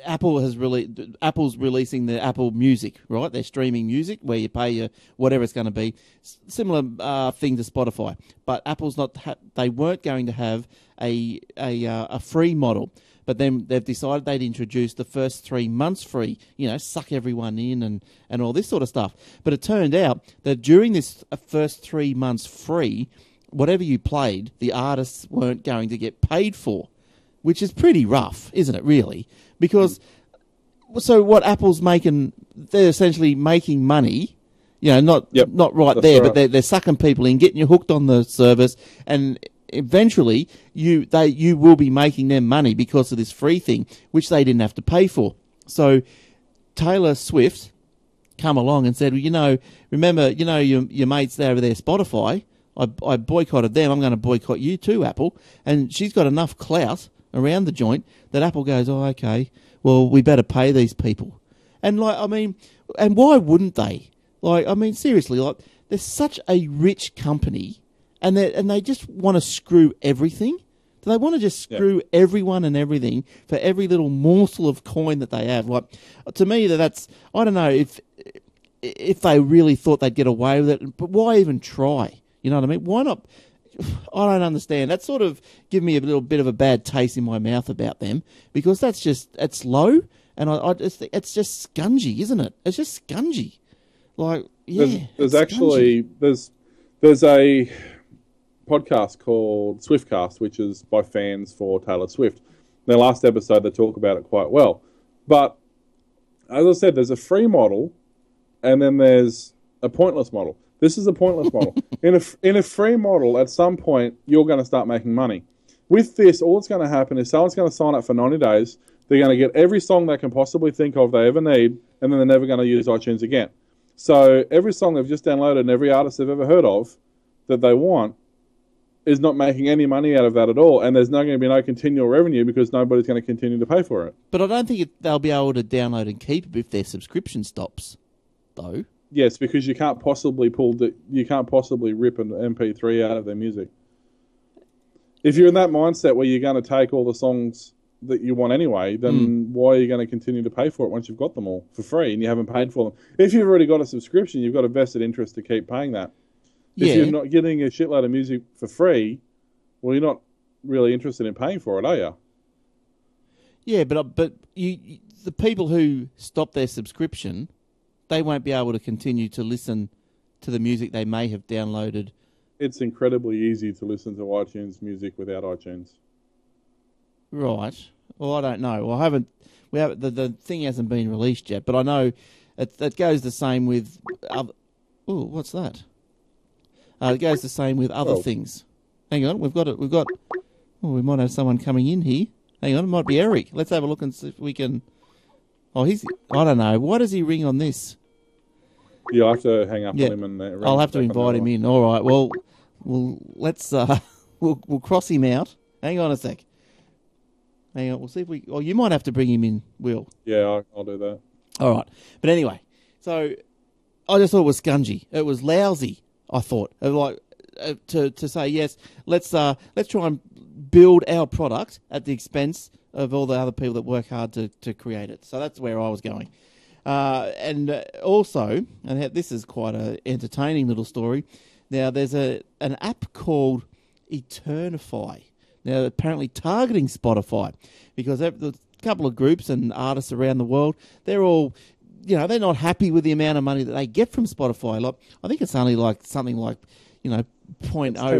Apple has really Apple's releasing the Apple Music, right? They're streaming music where you pay your whatever it's going to be. S- similar uh, thing to Spotify, but Apple's not. Ha- they weren't going to have a a uh, a free model, but then they've decided they'd introduce the first three months free. You know, suck everyone in and, and all this sort of stuff. But it turned out that during this first three months free, whatever you played, the artists weren't going to get paid for, which is pretty rough, isn't it? Really. Because, so what Apple's making, they're essentially making money, you know, not yep, not right there, right. but they're, they're sucking people in, getting you hooked on the service, and eventually you they you will be making them money because of this free thing, which they didn't have to pay for. So Taylor Swift come along and said, well, you know, remember, you know, your, your mates over there, Spotify, I, I boycotted them, I'm going to boycott you too, Apple. And she's got enough clout around the joint that Apple goes, oh, okay, well, we better pay these people. And, like, I mean, and why wouldn't they? Like, I mean, seriously, like, they're such a rich company, and they and they just want to screw everything. Do they want to just screw yeah. everyone and everything for every little morsel of coin that they have? Like, to me, that that's, I don't know if if they really thought they'd get away with it, but why even try? You know what I mean? Why not? I don't understand. That sort of give me a little bit of a bad taste in my mouth about them, because that's just, it's low, and I, I just think it's just scungy, isn't it? It's just scungy. Like, yeah. There's, there's actually, scungy. there's there's a podcast called Swiftcast, which is by fans for Taylor Swift. In their last episode, they talk about it quite well. But as I said, there's a free model, and then there's a pointless model. This is a pointless model. In a in a free model, at some point, you're going to start making money. With this, all that's going to happen is someone's going to sign up for ninety days. They're going to get every song they can possibly think of they ever need, and then they're never going to use iTunes again. So every song they've just downloaded and every artist they've ever heard of that they want is not making any money out of that at all, and there's not going to be no continual revenue because nobody's going to continue to pay for it. But I don't think it, they'll be able to download and keep it if their subscription stops, though. Yes, because you can't possibly pull the, you can't possibly rip an M P three out of their music. If you're in that mindset where you're going to take all the songs that you want anyway, then mm. why are you going to continue to pay for it once you've got them all for free and you haven't paid for them? If you've already got a subscription, you've got a vested interest to keep paying that. If yeah. you're not getting a shitload of music for free, well, you're not really interested in paying for it, are you? Yeah, but but you the people who stop their subscription, they won't be able to continue to listen to the music they may have downloaded. It's incredibly easy to listen to iTunes music without iTunes. Right. Well, I don't know. Well, I haven't. We haven't. The, the thing hasn't been released yet, but I know it, it goes the same with other. Oh, what's that? Uh, it goes the same with other oh. things. Hang on, we've got it. We've got. Oh, we might have someone coming in here. Hang on, it might be Eric. Let's have a look and see if we can. Oh, he's. I don't know. Why does he ring on this? You'll have to hang up yeah. on him, and uh, I'll have to invite him in. All right. Well, well, let's uh, we'll we'll cross him out. Hang on a sec. Hang on, we'll see if we... Oh, you might have to bring him in, Will. Yeah, I'll do that. All right. But anyway, so I just thought it was scungy. It was lousy, I thought. Like uh, to to say, yes, let's uh, let's try and build our product at the expense of all the other people that work hard to, to create it. So that's where I was going. Uh, and also, and this is quite an entertaining little story. Now, there's a an app called Eternify. Now, apparently targeting Spotify, because there's a couple of groups and artists around the world, they're all, you know, they're not happy with the amount of money that they get from Spotify. Like, I think it's only like something like, you know, point oh,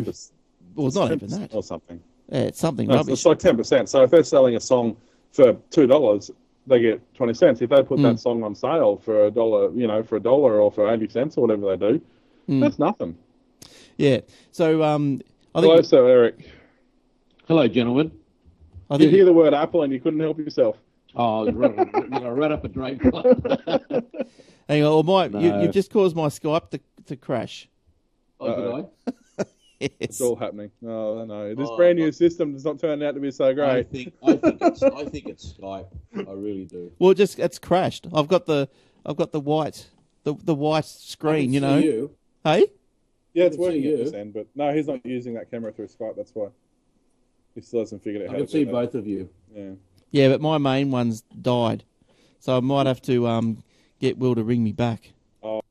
well, it's not even that, or something. Yeah, it's something. No, it's like ten percent. So if they're selling a song for two dollars, they get twenty cents. If they put mm. that song on sale for a dollar, you know, for a dollar or for eighty cents or whatever they do, mm. that's nothing. Yeah. So um, I think. Hello, so Eric. Hello, gentlemen. I you hear the word apple and you couldn't help yourself. Oh, right, right up a drain. Hang on, well, my, no. you, you've just caused my Skype to, to crash. Oh, did I? Yes. It's all happening. Oh, I know. This oh, brand new I, system does not turn out to be so great. I think, I think, it's, I think it's Skype. I really do. Well, just it's crashed. I've got the I've got the white the the white screen. You know. You. Hey. Yeah, it's working at this end, but no, he's not using that camera through Skype. That's why. He still hasn't figured out how to do that. I can see both of you. Yeah. Yeah, but my main one's died. So I might have to um, get Will to ring me back. Oh.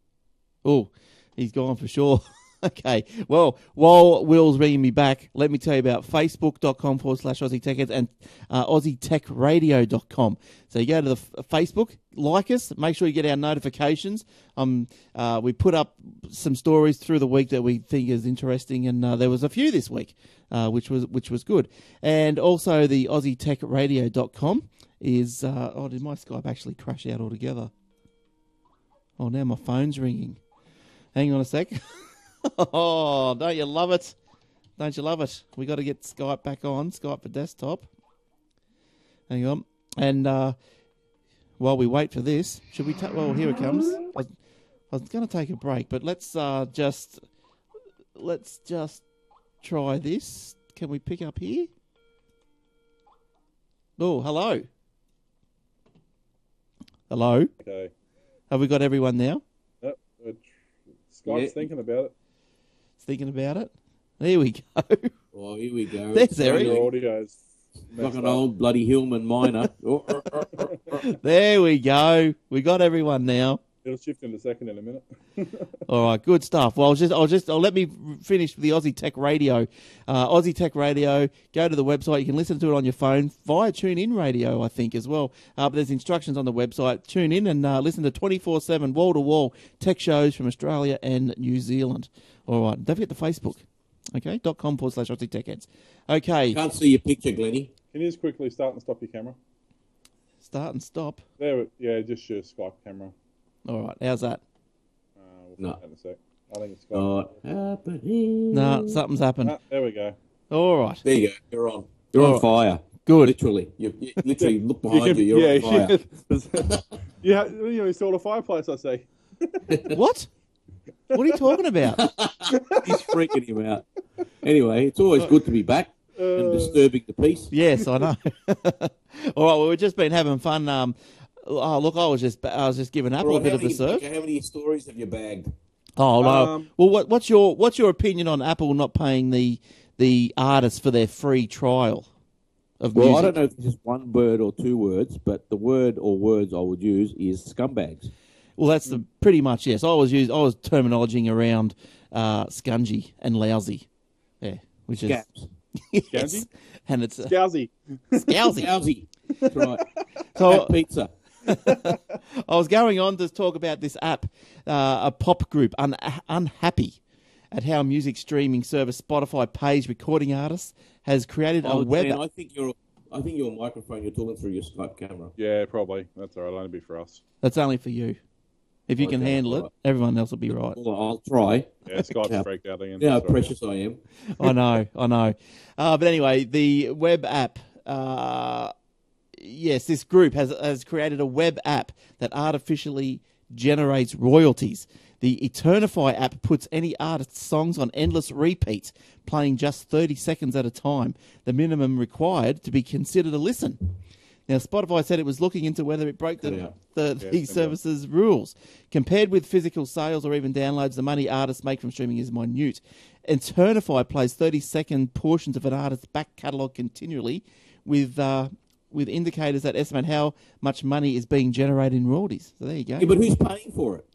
Oh, he's gone for sure. Okay. Well, while Will's ringing me back, let me tell you about facebook.com forward slash Aussie Tech Heads and uh, Aussie Tech Radio dot com. So you go to the f- Facebook, like us, make sure you get our notifications. Um, uh, we put up some stories through the week that we think is interesting, and uh, there was a few this week, uh, which was which was good. And also the Aussie Tech Radio dot com is... Uh, oh, did my Skype actually crash out altogether? Oh, now my phone's ringing. Hang on a sec. Oh, don't you love it? Don't you love it? We got to get Skype back on, Skype for desktop. Hang on. And uh, while we wait for this, should we take... Well, here it comes. I, I was going to take a break, but let's uh, just... Let's just try this. Can we pick up here? Oh, hello. Hello. Okay. Have we got everyone now? Yep. Skype's yeah. thinking about it. Thinking about it. There we go. Oh, here we go. There's Eric. Like an old bloody Hillman miner. There we go. We got everyone now. It'll shift in a second, in a minute. All right, good stuff. Well, I'll just, I'll just, I'll let me finish the Aussie Tech Radio. Uh, Aussie Tech Radio. Go to the website. You can listen to it on your phone via TuneIn Radio, I think, as well. Uh, but there's instructions on the website. Tune in and uh, listen to twenty-four seven wall-to-wall tech shows from Australia and New Zealand. All right, don't forget the Facebook. Okay, dot com forward slash Aussie Tech Heads. Okay. Can't see your picture, Glennie. Can you just quickly start and stop your camera? Start and stop. There, yeah, just your Skype camera. All right, how's that? Uh, we'll no. In a sec. I think it's got happening. No, something's happened. Ah, there we go. All right. There you go. You're on. You're All on fire. Right. Good. Literally. You, you literally look behind you. Can, you. You're yeah, on fire. Yeah, you know, installed a fireplace, I say. What? What are you talking about? He's freaking him out. Anyway, it's always good to be back. And disturbing the peace. Yes, I know. All right, well, we've just been having fun. Um, Oh look! I was just I was just giving up right, a bit of a surf. How many stories have you bagged? Oh no! Um, well, what, what's your what's your opinion on Apple not paying the the artists for their free trial of well, music? Well, I don't know if it's just one word or two words, but the word or words I would use is scumbags. Well, that's the pretty much yes. I was use I was terminologing around uh, scungy and lousy, yeah, which is Scaps. Yes. And it's uh, scousy, scousy, scousy. That's right. So and pizza. I was going on to talk about this app, uh, a pop group, un- Unhappy, at how music streaming service Spotify pays recording artists, has created oh, a web app. I think your I think your microphone, you're talking through your Skype camera. Yeah, probably. That's all right. It'll only be for us. That's only for you. If you okay, can handle it, right. Everyone else will be right. Well, I'll try. Yeah, Skype freaked out again. Yeah, how precious right. I am. I know, I know. Uh, but anyway, the web app... Uh, Yes, this group has has created a web app that artificially generates royalties. The Eternify app puts any artist's songs on endless repeats, playing just thirty seconds at a time, the minimum required to be considered a listen. Now, Spotify said it was looking into whether it broke the, yeah. the, the yeah, service's yeah. rules. Compared with physical sales or even downloads, the money artists make from streaming is minute. Eternify plays thirty-second portions of an artist's back catalogue continually with... Uh, with indicators that estimate how much money is being generated in royalties. So there you go. Yeah, but who's paying for it?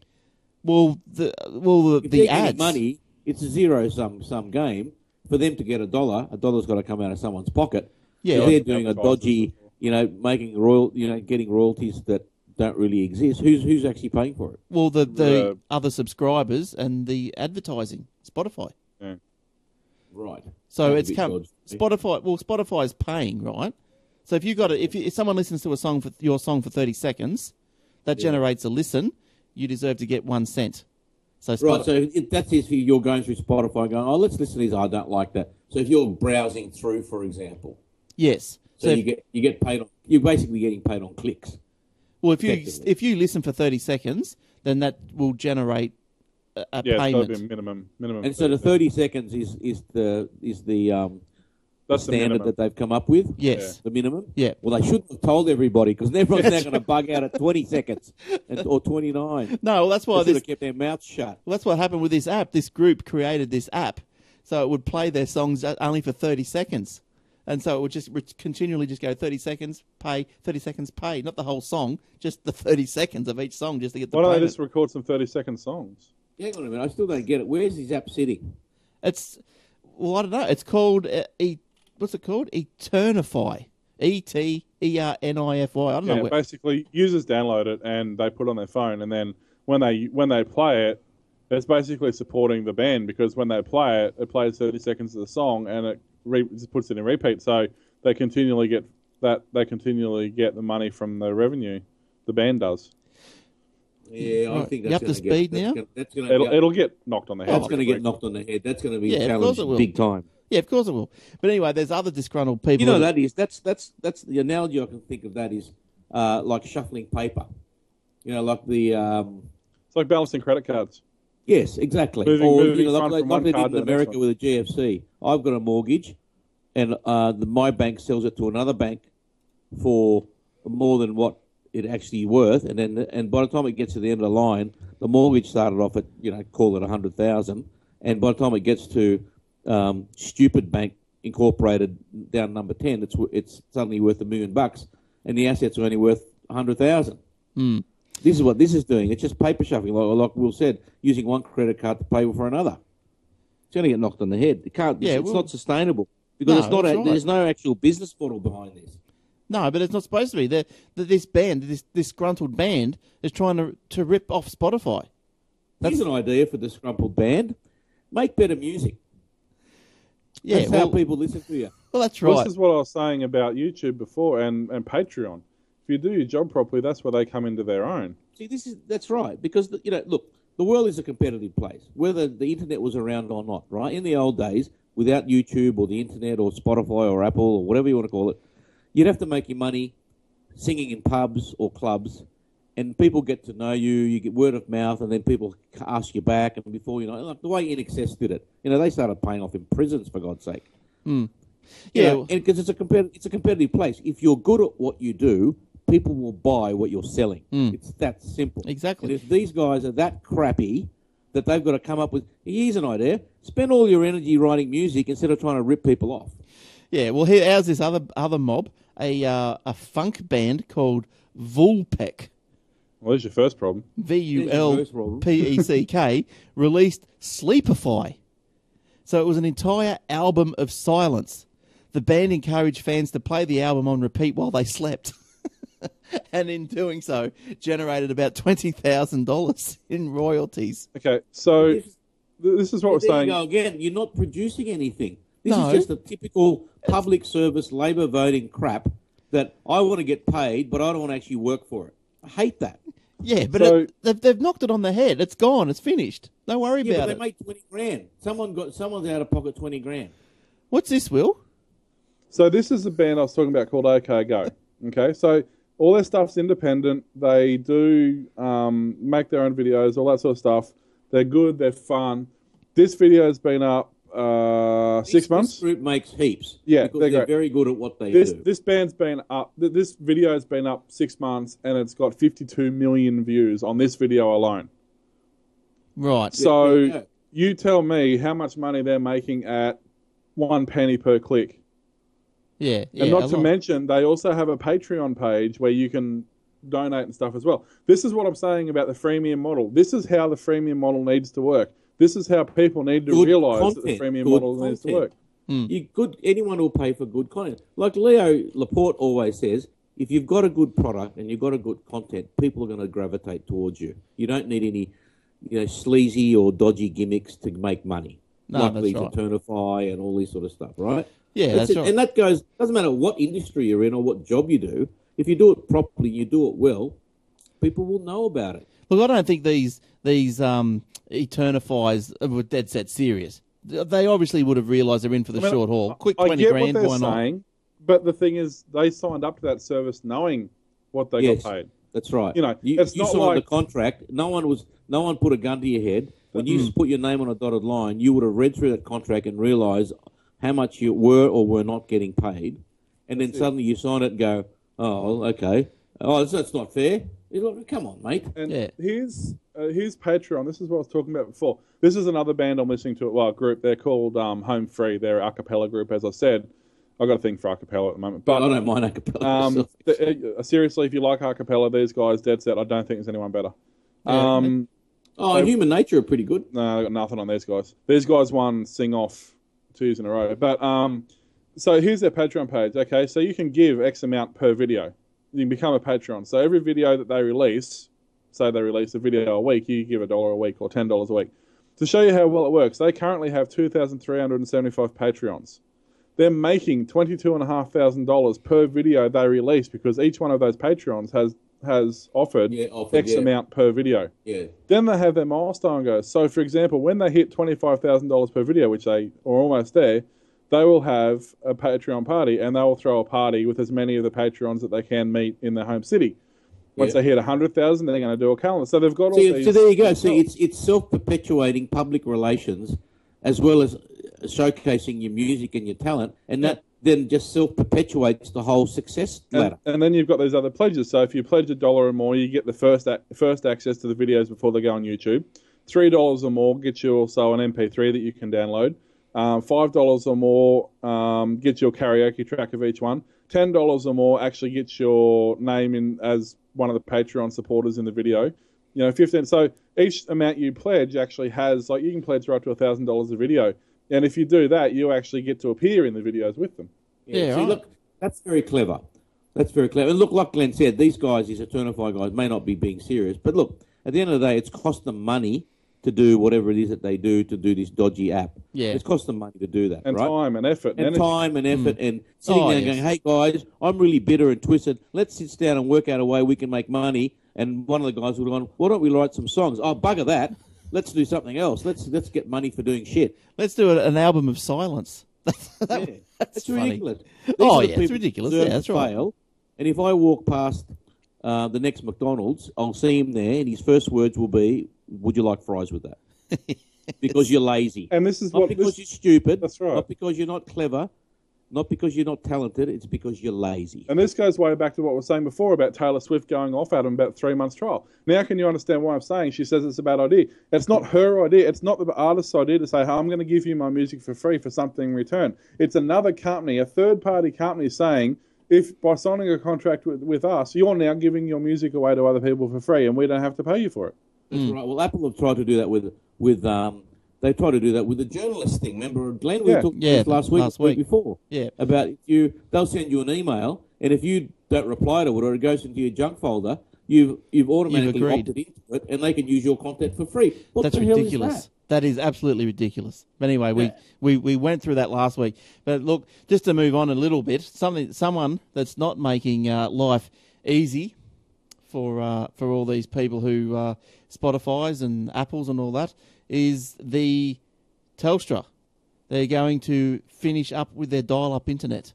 Well, the well the, the ads. Money, it's a zero-sum sum game. For them to get a dollar, a dollar's got to come out of someone's pocket. Yeah, so they're doing a dodgy, you know, making royal, you know, getting royalties that don't really exist. Who's who's actually paying for it? Well, the the uh, other subscribers and the advertising, Spotify. Yeah. Right. So That's it's come dodgy. Spotify. Well, Spotify's paying, right? So if you got a, if you, if someone listens to a song for your song for thirty seconds, that yeah. generates a listen. You deserve to get one cent. So Spotify. Right. So if that's if you're going through Spotify, going, oh, let's listen to these. I don't like that. So if you're browsing through, for example, yes. So, so you if, get you get paid on. You're basically getting paid on clicks. Well, if you if you listen for thirty seconds, then that will generate a, a yeah, payment. Yeah, so minimum minimum. And so the thirty seconds is is the is the um. That's the standard the that they've come up with? Yes. The minimum? Yeah. Well, they shouldn't have told everybody because everyone's now going to bug out at twenty seconds and, or twenty-nine. No, well, that's why they this, should have kept their mouths shut. Well, that's what happened with this app. This group created this app so it would play their songs only for thirty seconds. And so it would just continually just go thirty seconds, pay, thirty seconds, pay. Not the whole song, just the thirty seconds of each song just to get the Why payment. Don't they just record some thirty-second songs? Yeah, hang on a minute. I still don't get it. Where's this app sitting? It's, well, I don't know. It's called... Uh, e- What's it called? Eternify. E T E R N I F Y. I don't yeah, know. Where... Basically, users download it and they put it on their phone, and then when they when they play it, it's basically supporting the band because when they play it, it plays thirty seconds of the song and it re- just puts it in repeat. So they continually get that they continually get the money from the revenue. The band does. Yeah, I right. think that's going to get... Speed now? Gonna, that's gonna it'll, it'll get knocked on the head. That's going to get knocked on the head. That's going to be yeah, challenged big time. Yeah, of course it will. But anyway, there's other disgruntled people. You know, that is that's that's that's the analogy I can think of. That is uh, like shuffling paper. You know, like the um, it's like balancing credit cards. Yes, exactly. Moving, or moving you know, like, like they did in America with a G F C. I've got a mortgage, and uh, the, my bank sells it to another bank for more than what it actually worth. And then and by the time it gets to the end of the line, the mortgage started off at you know call it a hundred thousand, and by the time it gets to Um, stupid bank incorporated down number ten. It's it's suddenly worth a million bucks, and the assets are only worth a hundred thousand. Mm. This is what this is doing. It's just paper shuffling, like, like Will said, using one credit card to pay for another. It's going to get knocked on the head. It can't. Yeah, it's, it's not sustainable because no, it's not. A, right. There's no actual business model behind this. No, but it's not supposed to be. That this band, this disgruntled band, is trying to to rip off Spotify. That's Here's an idea for the disgruntled band: make better music. Yeah, that's well, how people listen to you. Well, that's right. Well, this is what I was saying about YouTube before and, and Patreon. If you do your job properly, that's where they come into their own. See, this is that's right because the, you know, look, the world is a competitive place, whether the internet was around or not. Right in the old days, without YouTube or the internet or Spotify or Apple or whatever you want to call it, you'd have to make your money singing in pubs or clubs, and people get to know you. You get word of mouth, and then people ask you back. And before you know, like the way I N X S did it, you know, they started paying off in prisons for God's sake. Mm. Yeah, because you know, well, it's a competitive, it's a competitive place. If you're good at what you do, people will buy what you're selling. Mm. It's that simple. Exactly. And if these guys are that crappy that they've got to come up with, here's an idea: spend all your energy writing music instead of trying to rip people off. Yeah. Well, here, how's this other other mob? A uh, a funk band called Vulpec. Well, there's your first problem. V U L P E C K released Sleepify. So it was an entire album of silence. The band encouraged fans to play the album on repeat while they slept. And in doing so, generated about twenty thousand dollars in royalties. Okay, so this, this is what we're there saying. You go again, you're not producing anything. This no. is just a typical public service, Labor voting crap that I want to get paid, but I don't want to actually work for it. I hate that. Yeah, but so, it, they've, they've knocked it on the head. It's gone. It's finished. Don't worry yeah, about but it. They made twenty grand. Someone got someone's out of pocket twenty grand. What's this, Will? So this is the band I was talking about called OK Go. Okay, so all their stuff's independent. They do um, make their own videos, all that sort of stuff. They're good. They're fun. This video's been up uh, six this, months. This group makes heaps. Yeah, they're, they're very good at what they this, do. This band's been up. This video's been up six months, and it's got fifty-two million views on this video alone. Right. So yeah, yeah. you tell me how much money they're making at one penny per click. Yeah, yeah. And not to lot. mention, they also have a Patreon page where you can donate and stuff as well. This is what I'm saying about the freemium model. This is how the freemium model needs to work. This is how people need to good realise content, that the freemium model content. needs to work. Mm. You good, anyone will pay for good content. Like Leo Laporte always says, if you've got a good product and you've got a good content, people are going to gravitate towards you. You don't need any you know, sleazy or dodgy gimmicks to make money. No, like that's these right. Eternify and all this sort of stuff, right? Yeah, that's, that's it. Right. And that goes, doesn't matter what industry you're in or what job you do, if you do it properly, you do it well, people will know about it. Look, I don't think these these um, Eternifies were dead set serious. They obviously would have realised they're in for the I mean, short haul. Quick I twenty grand, why not? But the thing is, they signed up to that service knowing what they yes, got paid. That's right. You know, you, it's you not signed like... the contract. No one was. No one put a gun to your head. When you mm. put your name on a dotted line, you would have read through that contract and realised how much you were or were not getting paid, and then suddenly you sign it and go, oh, okay, oh, that's not fair. Like, come on, mate. And yeah. here's, uh, here's Patreon. This is what I was talking about before. This is another band I'm listening to, well, a group. They're called um, Home Free. They're an a cappella group, as I said. I've got a thing for a cappella at the moment. But I don't mind a cappella. Um, the, uh, seriously, if you like a cappella, these guys, dead set, I don't think there's anyone better. Yeah. Um, oh, so, Human Nature are pretty good. No, nah, I've got nothing on these guys. These guys won Sing-Off two years in a row. But um, so here's their Patreon page, okay? So you can give X amount per video. You can become a Patreon. So every video that they release, say they release a video a week, you give a dollar a week or ten dollars a week. To show you how well it works, they currently have two thousand three hundred seventy-five Patreons. They're making twenty-two thousand five hundred dollars per video they release because each one of those Patreons has has offered, yeah, offered X yeah. amount per video. Yeah. Then they have their milestone goes. So, for example, when they hit twenty-five thousand dollars per video, which they are almost there, they will have a Patreon party and they will throw a party with as many of the Patreons that they can meet in their home city. Once yeah. they hit one hundred thousand, they're going to do a calendar. So they've got all so, these... So there you go. So it's, it's self-perpetuating public relations as well as showcasing your music and your talent, and that then just self-perpetuates the whole success ladder. And, and then you've got those other pledges. So if you pledge a dollar or more, you get the first ac- first access to the videos before they go on YouTube. three dollars or more gets you also an M P three that you can download. Um, five dollars or more um, gets your karaoke track of each one. ten dollars or more actually gets your name in as one of the Patreon supporters in the video. You know, fifteen. So each amount you pledge actually has, like, you can pledge right to one thousand dollars a video. And if you do that, you actually get to appear in the videos with them. Yeah, yeah. See, look, that's very clever. That's very clever. And look, like Glenn said, these guys, these Eternify guys, may not be being serious. But look, at the end of the day, it's cost them money to do whatever it is that they do to do this dodgy app. Yeah. It's cost them money to do that, and right? time and effort. And, and time and effort mm. and sitting oh, there yes. going, hey, guys, I'm really bitter and twisted. Let's sit down and work out a way we can make money. And one of the guys would have gone, why don't we write some songs? Oh, bugger that. Let's do something else. Let's let's get money for doing shit. Let's do an album of silence. that, yeah. That's it's funny. ridiculous. These oh, yeah, it's ridiculous. Yeah, that's right. Fail. And if I walk past uh, the next McDonald's, I'll see him there, and his first words will be, would you like fries with that? Because you're lazy. And this is not what, because this, you're stupid. That's right. Not because you're not clever. Not because you're not talented. It's because you're lazy. And this goes way back to what we were saying before about Taylor Swift going off at him about three months trial. Now can you understand why I'm saying she says it's a bad idea? It's not her idea. It's not the artist's idea to say, hey, I'm going to give you my music for free for something in return. It's another company, a third-party company saying, if by signing a contract with, with us, you're now giving your music away to other people for free and we don't have to pay you for it. That's mm. right. Well, Apple have tried to do that with... with um, They try to do that with the journalist thing. Remember, Glenn, we yeah. talked yeah, last week, last week before, yeah. about if you they'll send you an email, and if you don't reply to it or it goes into your junk folder, you've you've automatically you've opted into it, and they can use your content for free. What That's the hell ridiculous. Is that? That is absolutely ridiculous. But anyway, we, yeah. we, we went through that last week. But look, just to move on a little bit, something someone that's not making uh, life easy for uh, for all these people who uh, Spotify's and Apple's and all that. Is the Telstra. They're going to finish up with their dial-up internet.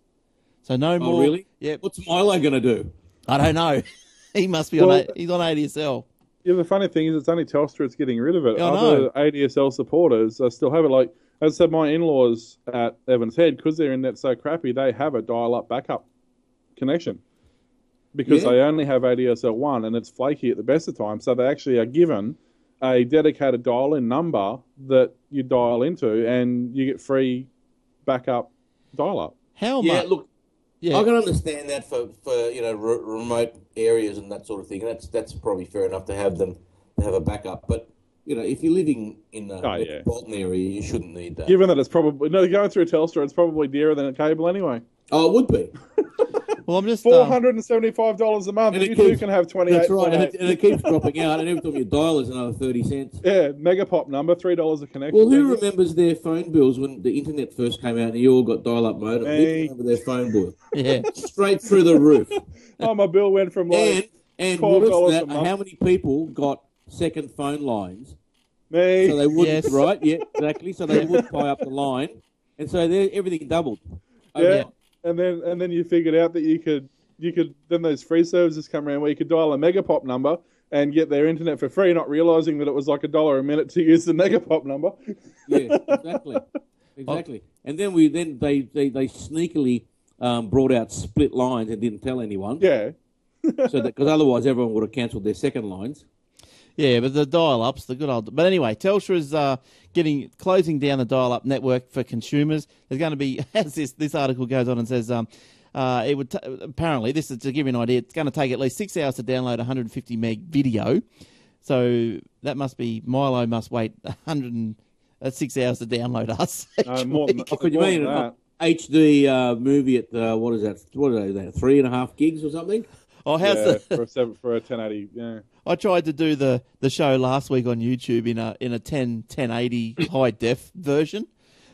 So no oh, more... Oh, really? Yeah. What's Milo going to do? I don't know. He must be well, on. He's on A D S L. Yeah, the funny thing is, it's only Telstra that's getting rid of it. I Other know. A D S L supporters uh, still have it. Like as I said, my in-laws at Evans Head, because their internet's so crappy, they have a dial-up backup connection because yeah. they only have A D S L one and it's flaky at the best of times. So they actually are given a dedicated dial-in number that you dial into, and you get free backup dial-up. How yeah, much? Look, yeah. I can understand that for, for you know re- remote areas and that sort of thing. And that's that's probably fair enough to have them to have a backup. But you know, if you're living in the oh, yeah. Bolton area, you shouldn't need that. Given that it's probably no going through Telstra, it's probably dearer than a cable anyway. Oh, it would be. Well, I'm just four hundred and seventy-five dollars a month. And you keeps, two can have twenty-eight. That's right, and it, and it keeps dropping out. And every time you dial, is another thirty cents. Yeah, Megapop number three dollars a connection. Well, who members. remembers their phone bills when the internet first came out and you all got dial-up modem? Hey. Who remember their phone bill? Yeah, straight through the roof. Oh, my bill went from like and, and twelve dollars a month. How many people got second phone lines? Me. So they wouldn't. Yes. Right? Yeah, exactly. So they wouldn't tie up the line, and so everything doubled. Oh, yeah. yeah. And then and then you figured out that you could you could then those free services come around where you could dial a Megapop number and get their internet for free, not realising that it was like a dollar a minute to use the Megapop number. Yeah, exactly, exactly. Oh. And then we then they they, they sneakily um, brought out split lines and didn't tell anyone. Yeah. So because otherwise everyone would have cancelled their second lines. Yeah, but the dial-ups, the good old... But anyway, Telstra is uh, getting closing down the dial-up network for consumers. There's going to be, as this, this article goes on and says, um, uh, it would t- apparently, this is to give you an idea, it's going to take at least six hours to download one hundred fifty meg video. So that must be, Milo must wait one hundred six hours to download us. No, more than, could you more mean an H D uh, movie at, uh, what is that, what are they, three and a half gigs or something? Oh, how's yeah, the... for, a seven, for a ten eighty, yeah. I tried to do the, the show last week on YouTube in a in a ten ten eighty high def version.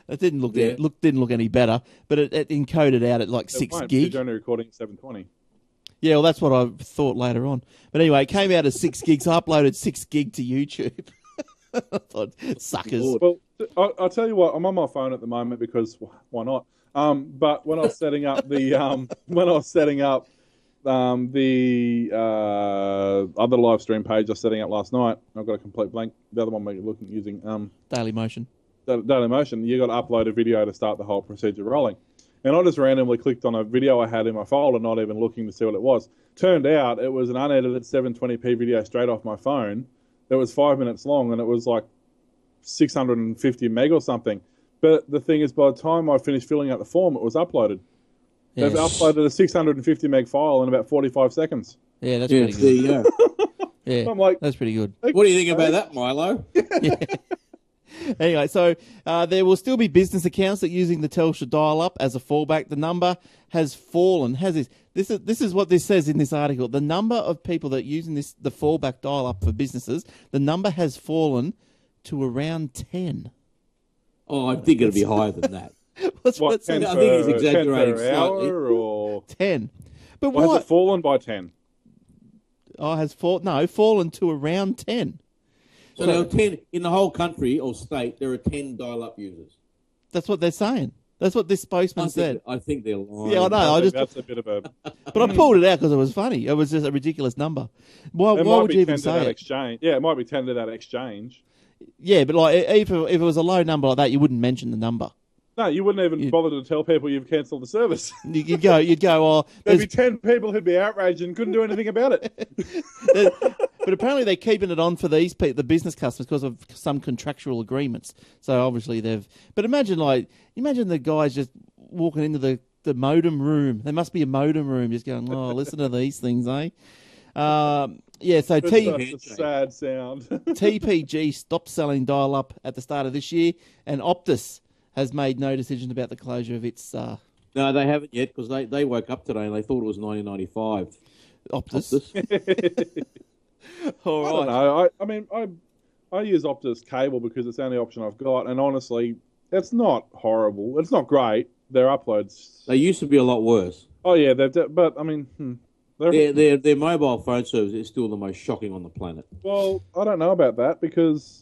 It didn't look yeah. it look didn't look any better, but it, it encoded out at like it six gig. Because you're only recording seven twenty. Yeah, well, that's what I thought later on. But anyway, it came out as six gigs. I uploaded six gig to YouTube. I thought, suckers. Well, I'll, I'll tell you what. I'm on my phone at the moment because why not? Um, but when I was setting up the um, when I was setting up. Um, the uh, other live stream page I was setting up last night, I've got a complete blank. The other one we're looking using um, Dailymotion. Da- Dailymotion. You got to upload a video to start the whole procedure rolling. And I just randomly clicked on a video I had in my folder, not even looking to see what it was. Turned out it was an unedited seven twenty p video straight off my phone. It was five minutes long and it was like six hundred fifty meg or something. But the thing is, by the time I finished filling out the form, it was uploaded. They've yes. uploaded a six hundred fifty meg file in about forty-five seconds. Yeah, that's yeah, pretty good. Yeah. yeah, I'm like, that's pretty good. What do you think about that, Milo? yeah. Anyway, so uh, there will still be business accounts that using the Telstra dial-up as a fallback. The number has fallen. Has this? This is this is what this says in this article. The number of people that are using this the fallback dial-up for businesses, the number has fallen to around ten. Oh, I think it'll be higher than that. What's what, what's ten per, I think he's exaggerating ten per hour or ten. But well, what has it fallen by ten? Oh, has fall no fallen to around ten. So, so there are ten in the whole country or state. There are ten dial-up users. That's what they're saying. That's what this spokesman I think, said. I think they're lying. Yeah, I know. I, I just that's a bit of a. But I pulled it out because it was funny. It was just a ridiculous number. Why, why might would be you even say it? Exchange. Yeah, it might be ten to that exchange. Yeah, but like if if it was a low number like that, you wouldn't mention the number. No, you wouldn't even you'd, bother to tell people you've cancelled the service. You'd go, you'd go. Oh, there'd be ten people who'd be outraged and couldn't do anything about it. But apparently they're keeping it on for these pe- the business customers because of some contractual agreements. So obviously they've. But imagine like, imagine the guys just walking into the, the modem room. There must be a modem room, just going, oh, listen to these things, eh? Um, yeah, so T- a sad sound. T P G stopped selling dial-up at the start of this year, and Optus has made no decision about the closure of its... Uh... No, they haven't yet, because they, they woke up today and they thought it was nineteen ninety-five. Optus. Optus. All I right. don't know. I, I mean, I I use Optus cable because it's the only option I've got, and honestly, it's not horrible. It's not great. Their uploads... They used to be a lot worse. Oh, yeah, de- but, I mean... Hmm, their, their, their mobile phone service is still the most shocking on the planet. Well, I don't know about that, because...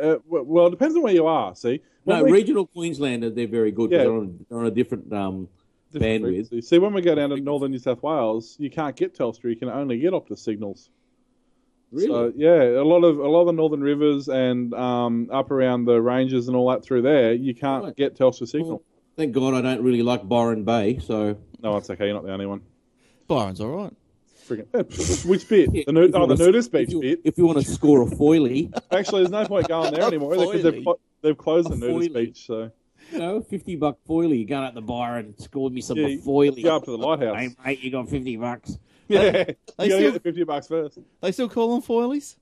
Uh, well, it depends on where you are, see? When no, we... regional Queensland, they're very good. Yeah. They're on, they're on a different um, bandwidth. Frequency. See, when we go down to northern New South Wales, you can't get Telstra. You can only get Optus signals. Really? So, yeah, a lot of a lot of the northern rivers and um, up around the ranges and all that through there, you can't right. get Telstra signal. Well, thank God I don't really like Byron Bay, so... No, it's okay. You're not the only one. Byron's all right. Friggin'. Which bit? Yeah, the nu- oh, the to, nudist beach if you, bit. If you want to score a foily. Actually, there's no point going there anymore because they've, clo- they've closed a the nudist foily. Beach, so... You know, fifty buck foily. You go out the bar and scored me some yeah, foily. Go up to the lighthouse. Hey, mate, you got fifty bucks. Yeah, they, they you still, get the fifty bucks first. They still call them foilies?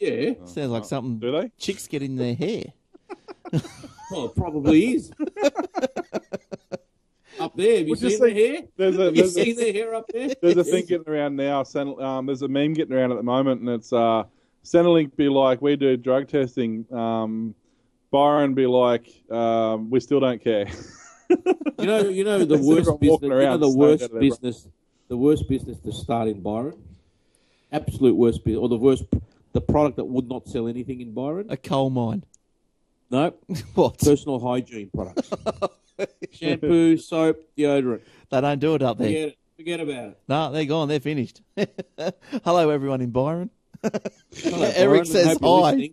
Yeah. Oh, sounds like oh, something do they? Chicks get in their hair. Well, it probably is. Up there, have you seen their hair? There's a, there's you a, seen their hair up there? There's a thing getting around now. Um, there's a meme getting around at the moment, and it's uh, Centrelink be like, we do drug testing. Um... Byron be like, um, we still don't care. You know, you know the worst business. You know the worst business, the worst business to start in Byron. Absolute worst business, or the worst, the product that would not sell anything in Byron. A coal mine. No, what? Personal hygiene products. Shampoo, soap, deodorant. They don't do it up there. Forget, forget about it. No, they're gone. They're finished. Hello, everyone in Byron. Hello, Eric Byron, says hi.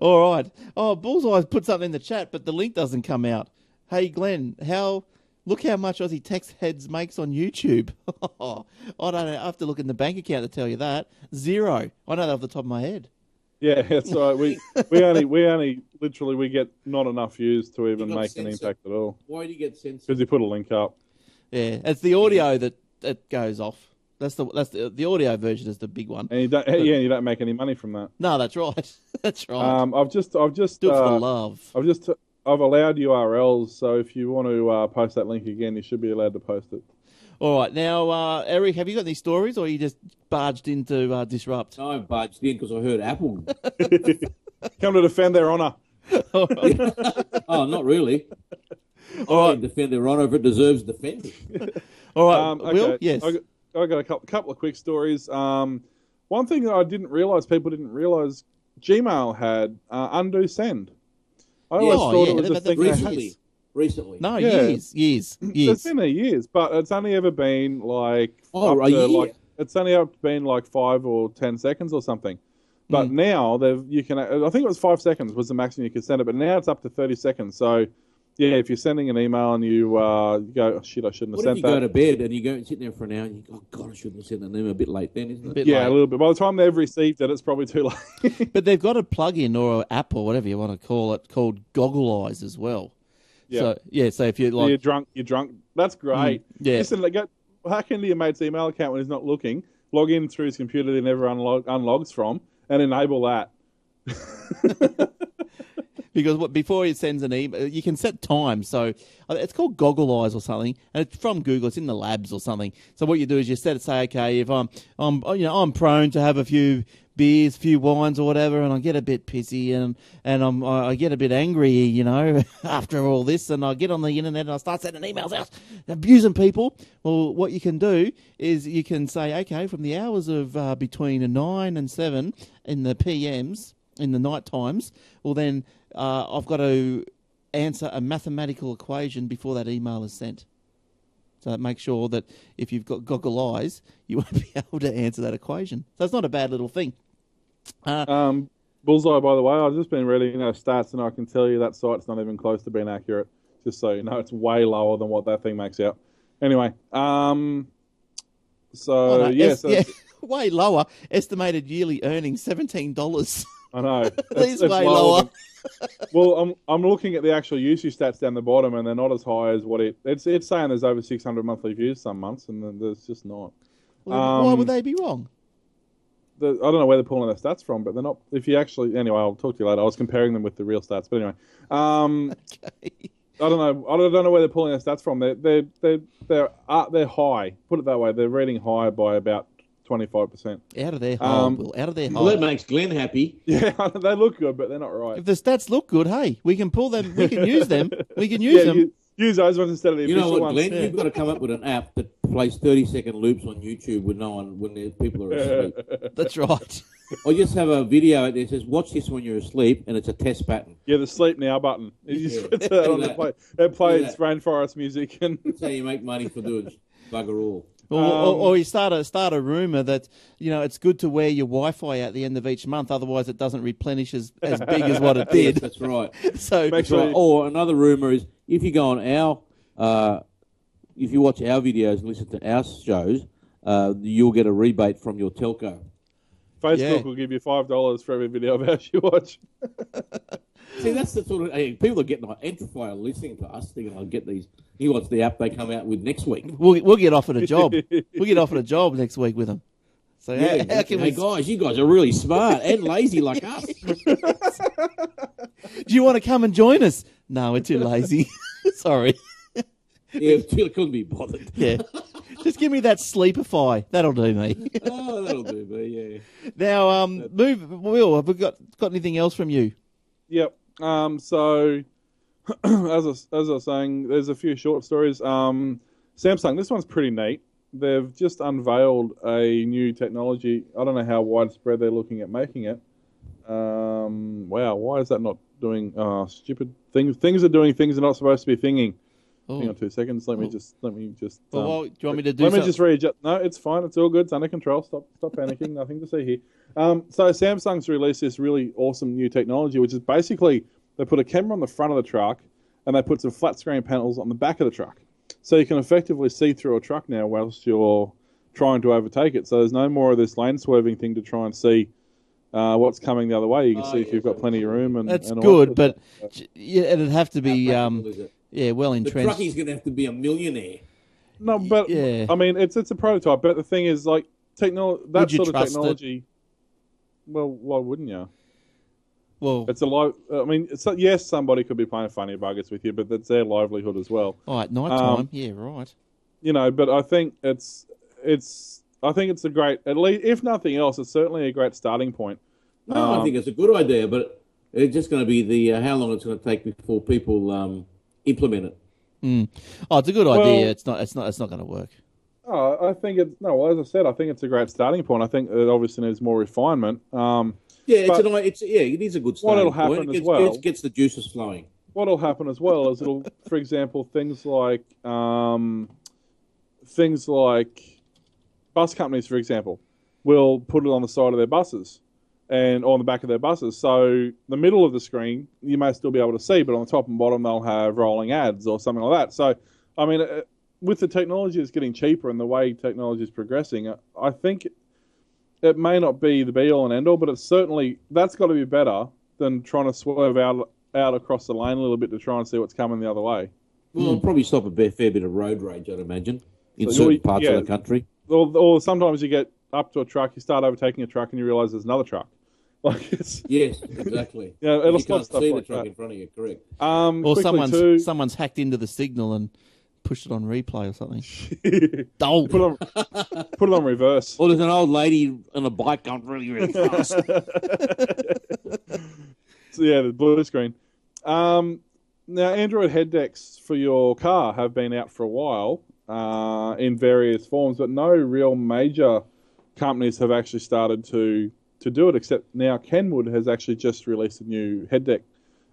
All right. Oh, Bullseye put something in the chat, but the link doesn't come out. Hey, Glenn, how look how much Aussie Tech Heads makes on YouTube. Oh, I don't know. I have to look in the bank account to tell you that. Zero. I know that off the top of my head. Yeah, that's right. We we only we only literally we get not enough views to even make censored. An impact at all. Why do you get censored? Because you put a link up. Yeah, it's the audio yeah. that, that goes off. That's the that's the, the audio version is the big one. And you don't, but, yeah, you don't make any money from that. No, that's right. That's right. Um, I've just I've just do it for uh, the love. I've just I've allowed U R Ls, so if you want to uh, post that link again, you should be allowed to post it. All right, now uh, Eric, have you got any stories, or you just barged in to uh, disrupt? No, I barged in because I heard Apple come to defend their honour. Oh, not really. All I right, defend their honour if it deserves defending. All right, um, okay. Will, yes. I, I got a couple, couple of quick stories. Um, one thing that I didn't realise, people didn't realise, Gmail had uh, undo send. I always oh, thought yeah. it was that, a that, thing recently. Recently, no, yeah. years, years, years. It's been a years, but it's only ever been like oh, up to like it's only ever been like five or ten seconds or something. But mm. now they've you can. I think it was five seconds was the maximum you could send it, but now it's up to thirty seconds. So. Yeah, if you're sending an email and you, uh, you go, oh, shit, I shouldn't have sent that. What if you that. go to bed and you go and sit there for an hour and you go, oh, God, I shouldn't have sent an email. A bit late then, isn't it? Yeah, late. A little bit. By the time they've received it, it's probably too late. But they've got a plug-in or an app or whatever you want to call it called Goggle Eyes as well. Yeah. So, yeah, so if you're like... You're drunk, you're drunk. That's great. Mm, yeah. Listen, go, hack into your mate's email account when he's not looking, log in through his computer that he never unlog, unlogs from, and enable that. Because what, before it sends an email, you can set time. So it's called Goggle Eyes or something, and it's from Google. It's in the labs or something. So what you do is you set it, say, okay, if I'm, I'm, you know, I'm prone to have a few beers, few wines or whatever, and I get a bit pissy and and I'm, I get a bit angry, you know, after all this, and I get on the internet and I start sending emails out, abusing people. Well, what you can do is you can say, okay, from the hours of uh, between nine and seven in the P Ms, in the night times, well then. Uh, I've got to answer a mathematical equation before that email is sent. So make sure that if you've got goggle eyes, you won't be able to answer that equation. So it's not a bad little thing. Uh, um, Bullseye, by the way, I've just been reading those stats, and I can tell you that site's not even close to being accurate, just so you know. It's way lower than what that thing makes out. Anyway, um, so, oh, no, yeah. Es- so yeah way lower. Estimated yearly earnings, seventeen dollars. I know. These it's, way it's lower. Than, well, I'm I'm looking at the actual usage stats down the bottom, and they're not as high as what it it's it's saying. There's over six hundred monthly views some months, and there's just not. Well, um, why would they be wrong? The, I don't know where they're pulling their stats from, but they're not. If you actually, anyway, I'll talk to you later. I was comparing them with the real stats, but anyway, um, okay. I don't know. I don't know where they're pulling their stats from. They they they they're uh, they're high. Put it that way. They're rating high by about. twenty-five percent. Out of their hole, um, Will. Out of their hole. Well, that makes Glenn happy. Yeah, they look good, but they're not right. If the stats look good, hey, we can pull them. We can use them. We can use yeah, them. Use, use those ones instead of the you official ones. You know what, Glenn? Yeah. You've got to come up with an app that plays thirty second loops on YouTube when no one, when the people are asleep. That's right. Or just have a video out there that says, watch this when you're asleep, and it's a test pattern. Yeah, the sleep now button. You just put that on the play. It plays rainforest music. And that's how you make money for doing bugger all. Or, um, or, or you start a start a rumor that, you know, it's good to wear your Wi-Fi out at the end of each month, otherwise it doesn't replenish as, as big as what it did. Yes, that's right. So, that's right. Or another rumor is if you go on our, uh, if you watch our videos and listen to our shows, uh, you'll get a rebate from your telco. Facebook yeah. will give you five dollars for every video of ours you watch. See, that's the sort of, hey, people are getting like Eternify listening to us, thinking I'll get these. He wants the app they come out with next week. We'll we'll get offered a job. We'll get offered a job next week with them. So yeah, how, how can hey we... guys, you guys are really smart and lazy like us. Do you want to come and join us? No, we're too lazy. Sorry. Yeah, it couldn't be bothered. Yeah. Just give me that Sleepify. That'll do me. Oh, that'll do me, yeah. Now, um, move. Will, have we got, got anything else from you? Yep. Um, so, as, I, as I was saying, there's a few short stories. Um, Samsung, this one's pretty neat. They've just unveiled a new technology. I don't know how widespread they're looking at making it. Um, wow, why is that not doing... Oh, stupid things. Things are doing things they're not supposed to be thinking. Oh. Hang on two seconds. Let oh. me just. Let me just. Um, well, well, do you want me to do? Let something? me just readjust. No, it's fine. It's all good. It's under control. Stop. Stop panicking. Nothing to see here. Um, so Samsung's released this really awesome new technology, which is basically they put a camera on the front of the truck and they put some flat screen panels on the back of the truck, so you can effectively see through a truck now whilst you're trying to overtake it. So there's no more of this lane swerving thing to try and see. Uh, what's coming the other way? You can oh, see yeah, if you've got plenty of room, and that's and good. But that. yeah, it'd have to be um, it? yeah, well entrenched. The truckie's going to have to be a millionaire. No, but yeah. I mean, it's it's a prototype. But the thing is, like technology, that sort of technology. It? Well, why wouldn't you? Well, it's a live. I mean, it's, yes, somebody could be playing funny buggers with you, but that's their livelihood as well. All right, night time. Um, yeah, right. You know, but I think it's it's. I think it's a great, at least if nothing else, it's certainly a great starting point. No, um, I think it's a good idea, but it's just going to be the uh, how long it's going to take before people um, implement it. Mm. Oh, it's a good well, idea. It's not. It's not. It's not going to work. Oh, I think it's no. Well, as I said, I think it's a great starting point. I think it obviously needs more refinement. Um, yeah, it's an. It's yeah. It is a good starting what'll happen point. It gets, as well, it gets the juices flowing. What'll happen as well is it'll, for example, things like um, things like. bus companies, for example, will put it on the side of their buses and on the back of their buses. So the middle of the screen, you may still be able to see, but on the top and bottom, they'll have rolling ads or something like that. So, I mean, with the technology that's getting cheaper and the way technology is progressing, I think it may not be the be-all and end-all, but it's certainly, that's got to be better than trying to swerve out, out across the lane a little bit to try and see what's coming the other way. Well, it'll probably stop a fair bit of road rage, I'd imagine, in so certain parts yeah, of the country. Or, or sometimes you get up to a truck, you start overtaking a truck, and you realise there's another truck. Like it's, yes, exactly. Yeah, you know, it'll you can't stuff see like the truck that. in front of you, correct? Um, or someone's too, someone's hacked into the signal and pushed it on replay or something. oh. Put it on, put it on reverse. Or there's an old lady on a bike going really, really fast. So yeah, the blue screen. Um, now, Android head decks for your car have been out for a while. Uh, in various forms, but no real major companies have actually started to, to do it, except now Kenwood has actually just released a new head deck,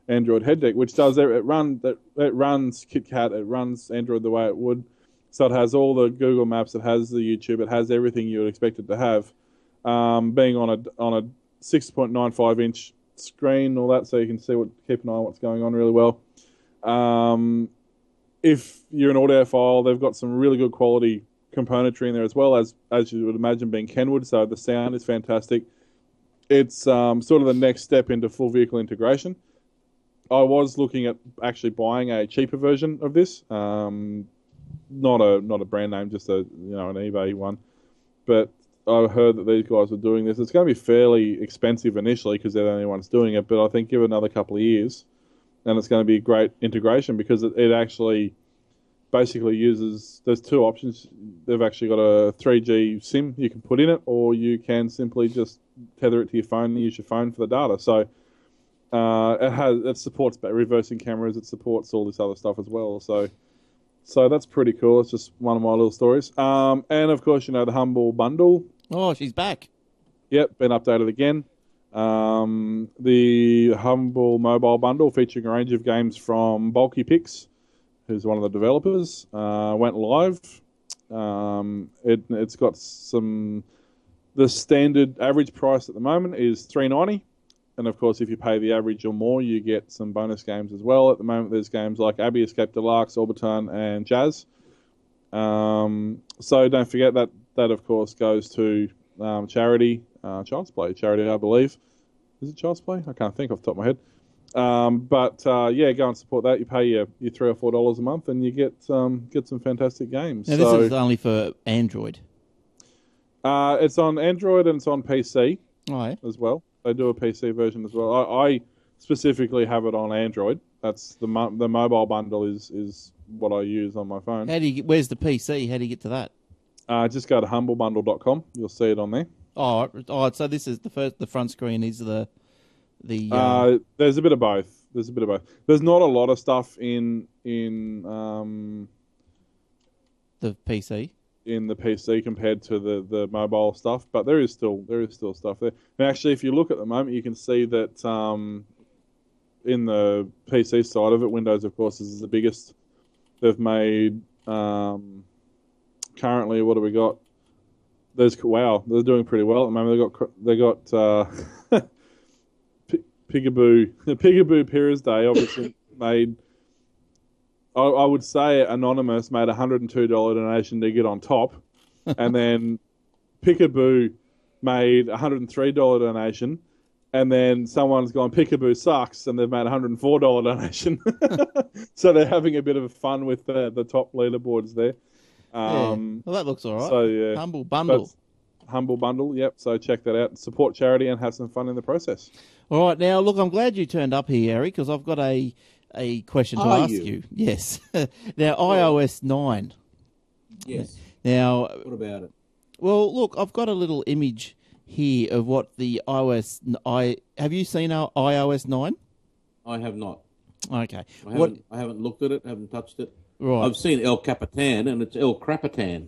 Android head deck, which does, it, run, it, it runs KitKat, it runs Android the way it would, so it has all the Google Maps, it has the YouTube, it has everything you would expect it to have, um, being on a, on a six point nine five inch screen, all that, so you can see what, keep an eye on what's going on really well. Um... If you're an audiophile, they've got some really good quality componentry in there as well, as as you would imagine being Kenwood, so the sound is fantastic. It's um, sort of the next step into full vehicle integration. I was looking at actually buying a cheaper version of this, um, not a not a brand name, just a you know an eBay one. But I heard that these guys were doing this. It's going to be fairly expensive initially because they're the only ones doing it, but I think give it another couple of years. And it's going to be a great integration because it, it actually basically uses... There's two options. They've actually got a three G SIM you can put in it, or you can simply just tether it to your phone and use your phone for the data. So uh, it has it supports reversing cameras. It supports all this other stuff as well. So So that's pretty cool. It's just one of my little stories. Um, and, of course, you know, the Humble Bundle. Oh, she's back. Yep, been updated again. Um, the Humble Mobile Bundle, featuring a range of games from Bulky Picks, who's one of the developers, uh, went live. Um, it, it's got some... The standard average price at the moment is three dollars ninety. And, of course, if you pay the average or more, you get some bonus games as well. At the moment, there's games like Abbey Escape Deluxe, Orbiton, and Jazz. Um, so don't forget that, that of course, goes to um, charity, uh, Child's Play charity, I believe. Is it Child's Play? I can't think off the top of my head. Um, but, uh, yeah, go and support that. You pay your, your three dollars or four dollars a month, and you get, um, get some fantastic games. Now, so, this is only for Android. Uh, it's on Android and it's on P C oh, yeah. as well. They do a P C version as well. I, I specifically have it on Android. That's the mo- the mobile bundle is, is what I use on my phone. How do you get, where's the P C? How do you get to that? Uh, just go to humble bundle dot com. You'll see it on there. Oh, oh, so this is the first. The front screen is the the. Uh... Uh, there's a bit of both. There's a bit of both. There's not a lot of stuff in in um. The P C. In the P C compared to the, the mobile stuff, but there is still there is still stuff there. And actually, if you look at the moment, you can see that um, in the P C side of it, Windows, of course, is the biggest. They've made um, currently, what do we got? There's wow, they're doing pretty well at the moment. They got they got uh, P- Pigaboo Pigaboo Pira's Day obviously made. I would say Anonymous made a one hundred two dollars donation to get on top, and then Pickaboo made a one hundred three dollars donation, and then someone's gone, Pickaboo sucks, and they've made a one hundred four dollars donation. So they're having a bit of fun with the, the top leaderboards there. Um, yeah. Well, that looks all right. So, yeah. Humble Bundle. Humble Bundle, yep. So check that out. Support charity and have some fun in the process. All right. Now, look, I'm glad you turned up here, Harry, because I've got a... a question to Are ask you? you. Yes. Now, iOS nine. Yes. Now, what about it? Well, look, I've got a little image here of what the iOS... I Have you seen our iOS nine? I have not. Okay. I haven't, what? I haven't looked at it, haven't touched it. Right. I've seen El Capitan, and it's El Crapitan.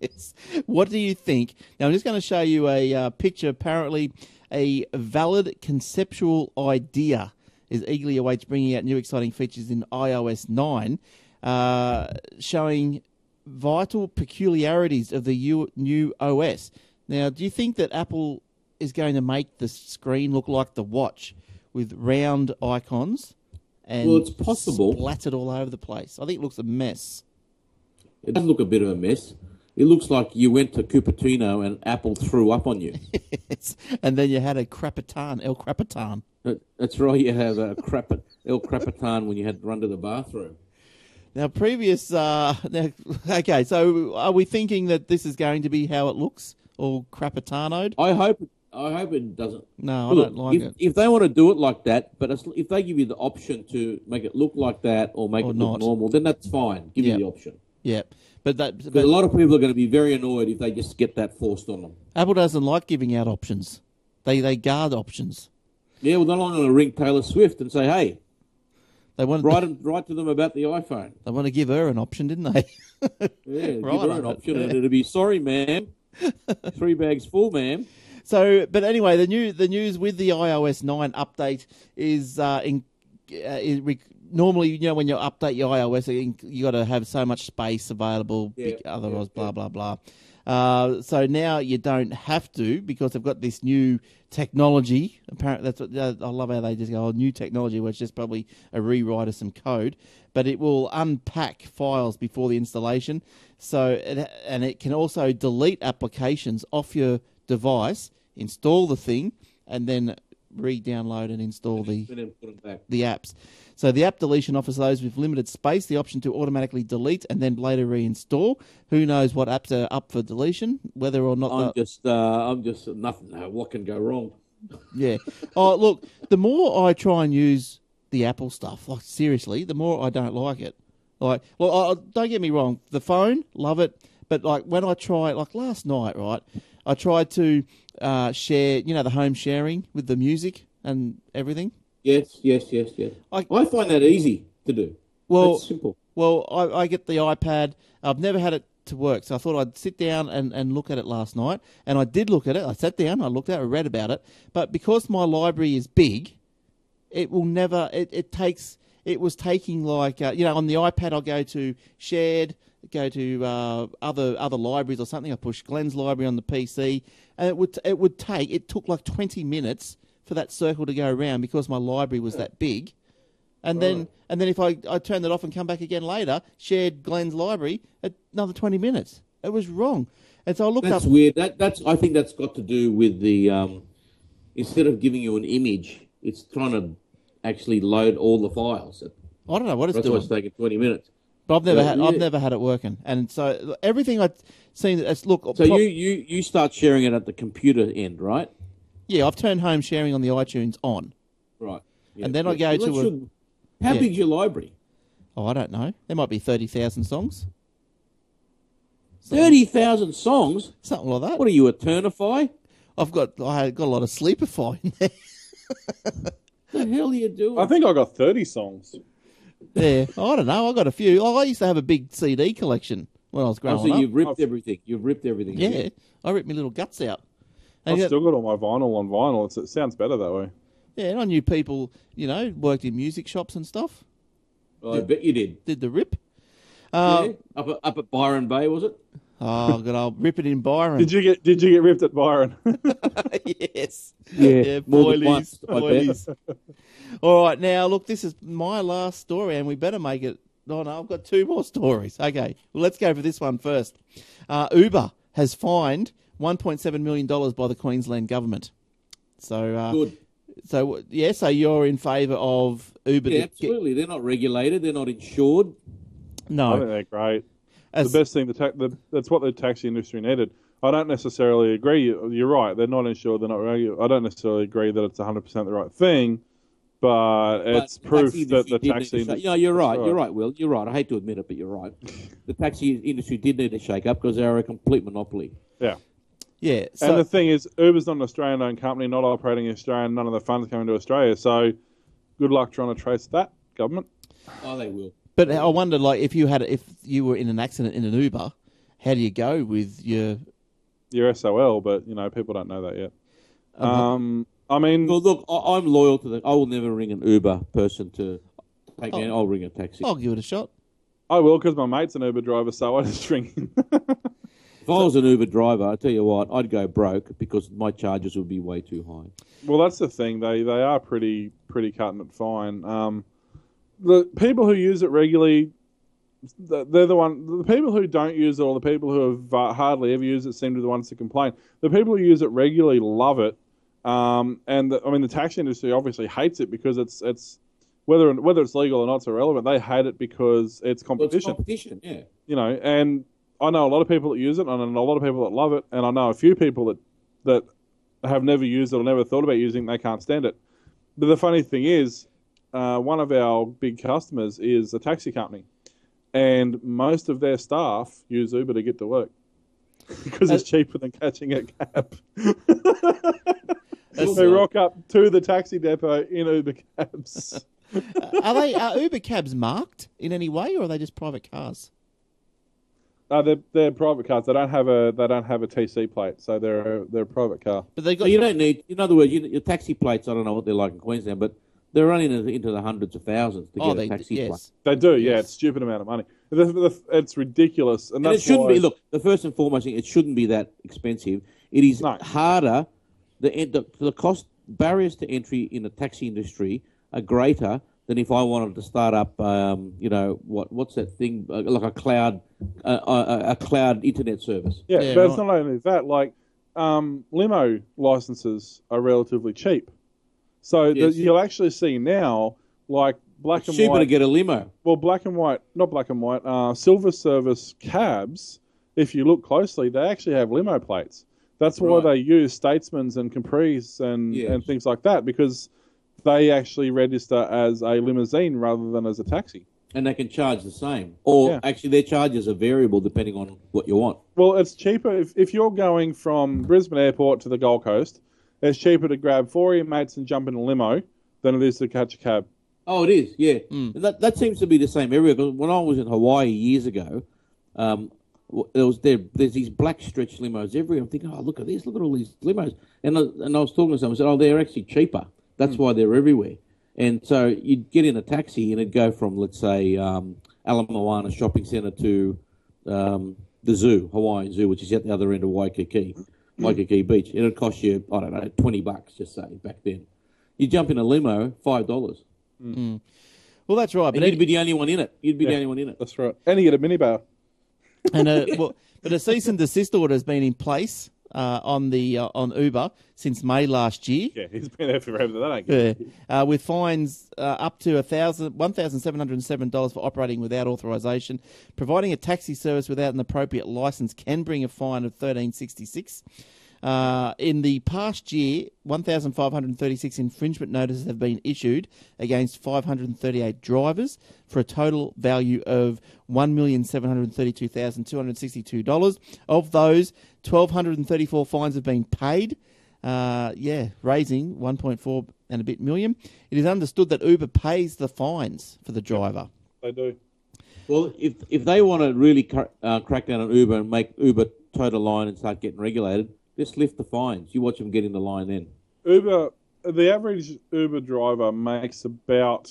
Yes. What do you think? Now, I'm just going to show you a uh, picture, apparently a valid conceptual idea is eagerly awaits bringing out new exciting features in iOS nine, uh, showing vital peculiarities of the U- new O S. Now, do you think that Apple is going to make the screen look like the watch with round icons and well, it's possible. splattered all over the place? I think it looks a mess. It does look a bit of a mess. It looks like you went to Cupertino and Apple threw up on you. Yes. And then you had a Crapitan, El Crapitan. That's right, you had a crap, El Crapitan when you had to run to the bathroom. Now, previous... Uh, now, okay, so are we thinking that this is going to be how it looks, all Crapitanoed? I hope I hope it doesn't. No, look, I don't like if, it. If they want to do it like that, but it's, if they give you the option to make it look like that or make or it not. look normal, then that's fine. Give yep. you the option. Yeah. But, that, but a lot of people are going to be very annoyed if they just get that forced on them. Apple doesn't like giving out options. They they guard options. Yeah, well, they're not going to ring Taylor Swift and say, hey, they want write, to... write to them about the iPhone. They want to give her an option, didn't they? Yeah, right, give her an option. Yeah. And it'll be, sorry, ma'am, three bags full, ma'am. So, but anyway, the new the news with the iOS nine update is... Uh, in, uh, is rec- Normally, you know, when you update your iOS, you got to have so much space available, yeah, otherwise, yeah, blah, yeah. blah, blah, blah. Uh, so now you don't have to because they've got this new technology. Apparently, that's what I love how they just go, oh, new technology, which is probably a rewrite of some code. But it will unpack files before the installation. So it, and it can also delete applications off your device, install the thing, and then re-download and install the the apps. So the app deletion offers those with limited space the option to automatically delete and then later reinstall. Who knows what apps are up for deletion? Whether or not I'm just uh, I'm just nothing. What can go wrong? Yeah. Oh, look. The more I try and use the Apple stuff, like seriously, the more I don't like it. Like, well, I, don't get me wrong. The phone, love it, but like when I try, like last night, right? I tried to uh, share, you know, the home sharing with the music and everything. Yes, yes, yes, yes. I, I find that easy to do. Well, it's simple. Well, I, I get the iPad. I've never had it to work, so I thought I'd sit down and, and look at it last night. And I did look at it. I sat down, I looked at it, I read about it. But because my library is big, it will never... It, it takes... It was taking like... Uh, you know, on the iPad, I'll go to shared... go to uh, other other libraries or something. I pushed Glenn's library on the P C, and it would it would take it took like twenty minutes for that circle to go around because my library was that big. And right. then and then if I I turned it off and come back again later, shared Glenn's library, another twenty minutes. It was wrong, and so I looked that's up. That's weird. That that's I think that's got to do with the um, instead of giving you an image, it's trying to actually load all the files. I don't know what it's that's doing. That's why it's taking twenty minutes. But I've never uh, had yeah. I've never had it working, and so everything I've seen. That's look. So pop, you, you, you start sharing it at the computer end, right? Yeah, I've turned home sharing on the iTunes on. Right, yeah. And then yeah. I go well, to. A, should, how yeah. big's your library? Oh, I don't know. There might be thirty thousand songs. Thirty thousand songs, something like that. What are you, Eternify? I've got I got a lot of Sleepify in there. What the hell are you doing? I think I got thirty songs. Yeah, I don't know. I got a few. I used to have a big C D collection when I was growing up. Oh, so you've ripped everything. You've ripped everything. Yeah, again. I ripped my little guts out. And I've got, still got all my vinyl on vinyl. It's, it sounds better that way. Yeah, and I knew people, you know, worked in music shops and stuff. Well, did, I bet you did. Did the rip. Uh, yeah, up at, up at Byron Bay, was it? Oh, God, I'll rip it in Byron. Did you get Did you get ripped at Byron? Yes. Yeah, yeah boilies, boilies. All right, now, look, this is my last story, and we better make it... No, no, I've got two more stories. Okay, well, let's go for this one first. Uh, Uber has fined one point seven million dollars by the Queensland government. So, uh, Good. So, yeah, so you're in favour of Uber... Yeah, absolutely. Get... They're not regulated. They're not insured. No. I think they're great. As the best thing, the, ta the that's what the taxi industry needed. I don't necessarily agree. You're right. They're not insured. They're not regular. I don't necessarily agree that it's one hundred percent the right thing, but, but it's proof that the taxi industry... No, you're right. right. You're right, Will. You're right. I hate to admit it, but you're right. The taxi industry did need to shake up because they are a complete monopoly. Yeah. Yeah. So and the thing is, Uber's not an Australian-owned company, not operating in Australia, none of the funds coming to Australia. So good luck trying to trace that, government. Oh, they will. But I wonder, like, if you had, if you were in an accident in an Uber, how do you go with your your S O L? But you know, people don't know that yet. Okay. Um, I mean, well, look, I, I'm loyal to that. I will never ring an Uber person to take me. I'll ring a taxi. I'll give it a shot. I will, because my mate's an Uber driver, so I just ring him. If I was an Uber driver, I tell you what, I'd go broke because my charges would be way too high. Well, that's the thing. They they are pretty pretty cut and fine. Um. The people who use it regularly, they're the one. The people who don't use it, or the people who have uh, hardly ever used it, seem to be the ones to complain. The people who use it regularly love it, um, and the, I mean the taxi industry obviously hates it because it's it's whether whether it's legal or not, it's irrelevant. They hate it because it's competition. Well, it's competition, yeah. You know, and I know a lot of people that use it, and I know a lot of people that love it, and I know a few people that that have never used it or never thought about using it. They can't stand it. But the funny thing is. Uh, one of our big customers is a taxi company, and most of their staff use Uber to get to work because it's cheaper than catching a cab. They rock up to the taxi depot in Uber cabs. Are they are Uber cabs marked in any way, or are they just private cars? Uh, they're, they're private cars. They don't have a they don't have a T C plate, so they're a, they're a private car. But they got so you don't need. In other words, you, your taxi plates. I don't know what they're like in Queensland, but they're running into the hundreds of thousands to oh, get a taxi yes. plate. They do, yeah. Yes. It's a stupid amount of money. It's ridiculous. And, that's and it shouldn't why... be. Look, the first and foremost thing, it shouldn't be that expensive. It is no. harder. The, the, the cost barriers to entry in the taxi industry are greater than if I wanted to start up, um, you know, what what's that thing, uh, like a cloud uh, a, a cloud internet service. Yeah, yeah but right. it's not only that. Like, um, limo licenses are relatively cheap. So yes. the, you'll actually see now, like black it's and cheaper white. Cheaper to get a limo. Well, black and white, not black and white, uh, silver service cabs. If you look closely, they actually have limo plates. That's why right. they use Statesmans and Capris and yes. and things like that because they actually register as a limousine rather than as a taxi. And they can charge the same, or yeah. actually their charges are variable depending on what you want. Well, it's cheaper if if you're going from Brisbane Airport to the Gold Coast. It's cheaper to grab four of your mates and jump in a limo than it is to catch a cab. Oh, it is, yeah. Mm. That that seems to be the same area. Because when I was in Hawaii years ago, um, there was there, there's these black stretch limos everywhere. I'm thinking, oh, look at this, look at all these limos. And I, and I was talking to someone, I said, oh, they're actually cheaper. That's mm. why they're everywhere. And so you'd get in a taxi and it'd go from, let's say, um, Ala Moana Shopping Centre to um, the zoo, Hawaiian Zoo, which is at the other end of Waikiki, Waikiki Beach. And it'd cost you, I don't know, twenty bucks, just say, back then. You jump in a limo, five dollars. Mm. Well, that's right. But and you'd be the only one in it. You'd be yeah, the only one in it. That's right. And you get a minibar. And a, well, but a cease and desist order has been in place uh, on the uh, on Uber since May last year. Yeah, it's been there forever. That ain't good. Yeah. Uh, with fines uh, up to a thousand one thousand seven hundred and seven dollars for operating without authorization. Providing a taxi service without an appropriate license can bring a fine of thirteen sixty six. Uh, in the past year, one thousand five hundred thirty-six infringement notices have been issued against five hundred thirty-eight drivers for a total value of one million seven hundred thirty-two thousand two hundred sixty-two dollars. Of those, one thousand two hundred thirty-four fines have been paid, uh, yeah, raising one point four and a bit million. It is understood that Uber pays the fines for the driver. They do. Well, if if they want to really cr- uh, crack down on Uber and make Uber toe the line and start getting regulated, just lift the fines. You watch them get in the line then. Uber, the average Uber driver makes about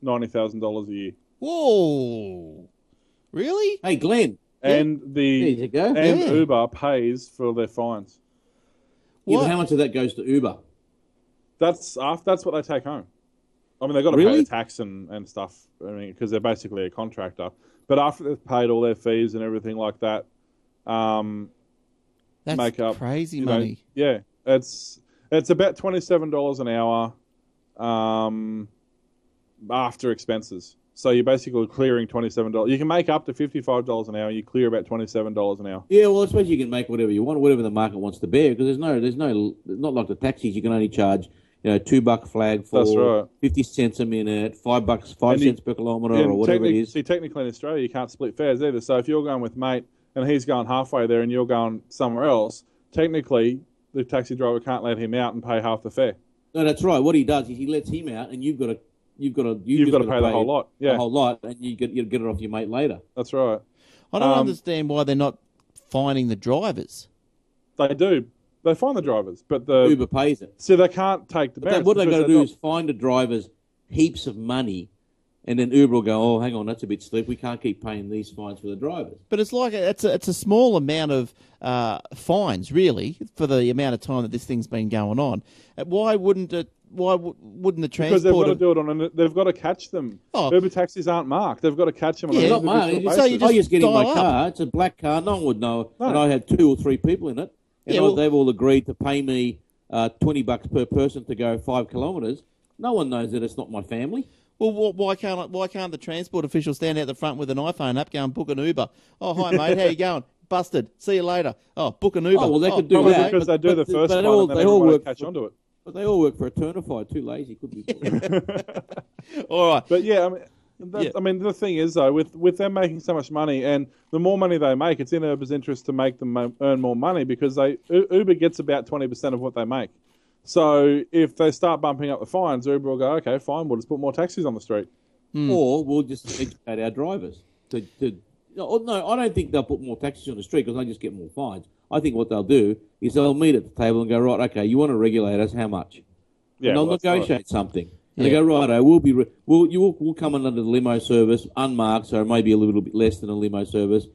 ninety thousand dollars a year. Whoa. Really? Hey, Glenn. And yeah. the there you go. And yeah. Uber pays for their fines. What? Even how much of that goes to Uber? That's after, that's what they take home. I mean, they've got to really? pay the tax and, and stuff, I mean, because they're basically a contractor. But after they've paid all their fees and everything like that, um... That's make up, crazy money. Know, yeah, it's it's about twenty-seven dollars an hour um, after expenses. So you're basically clearing twenty-seven dollars. You can make up to fifty-five dollars an hour. You clear about twenty-seven dollars an hour. Yeah, well, I suppose you can make whatever you want, whatever the market wants to bear, because there's no, there's no, not like the taxis. You can only charge, you know, two buck flag for That's right. fifty cents a minute, five bucks, five you, cents per kilometre, or whatever technic- it is. See, technically in Australia, you can't split fares either. So if you're going with mate, and he's going halfway there and you're going somewhere else, technically the taxi driver can't let him out and pay half the fare. No, that's right. What he does is he lets him out and you've got to you've got to you've, you've got to pay, pay the whole lot. Yeah. The whole lot, and you get you get it off your mate later. That's right. I don't um, understand why they're not fining the drivers. They do. They fine the drivers, but the Uber pays it. So they can't take the barriers. What they got to do not... is find the drivers heaps of money. And then Uber will go, oh, hang on, that's a bit steep. We can't keep paying these fines for the drivers. But it's like a, it's a, it's a small amount of uh, fines, really, for the amount of time that this thing's been going on. Why wouldn't it? Why w- wouldn't the transport? Because they've got have... to do it on. An, they've got to catch them. Oh. Uber taxis aren't marked. They've got to catch them. On yeah, not marked. So you just, I just get in my up. car. It's a black car. No one would know. No. And I had two or three people in it, and yeah, well, they've all agreed to pay me uh, twenty bucks per person to go five kilometres. No one knows that it's not my family. Well, why can't why can't the transport official stand out the front with an iPhone app, go and book an Uber? Oh, hi, mate, how you going? Busted. See you later. Oh, book an Uber. Oh, well, they oh, could do that. Because but, they do but, the first one all, and then they all work catch for, onto it. But they all work for Eternify. Too lazy. Could be. All right. But, yeah, I mean, that's, yeah. I mean, the thing is, though, with, with them making so much money, and the more money they make, it's in Uber's interest to make them earn more money because they Uber gets about twenty percent of what they make. So if they start bumping up the fines, Uber will go, okay, fine, we'll just put more taxis on the street. Mm. Or we'll just educate our drivers. To, to no, no, I don't think they'll put more taxis on the street because they just get more fines. I think what they'll do is they'll meet at the table and go, right, okay, you want to regulate us, how much? Yeah, and they'll well, negotiate right. something. And yeah. they go, right, oh, we'll be re- we'll, you will, we'll come under the limo service, unmarked, so maybe a little bit less than a limo service,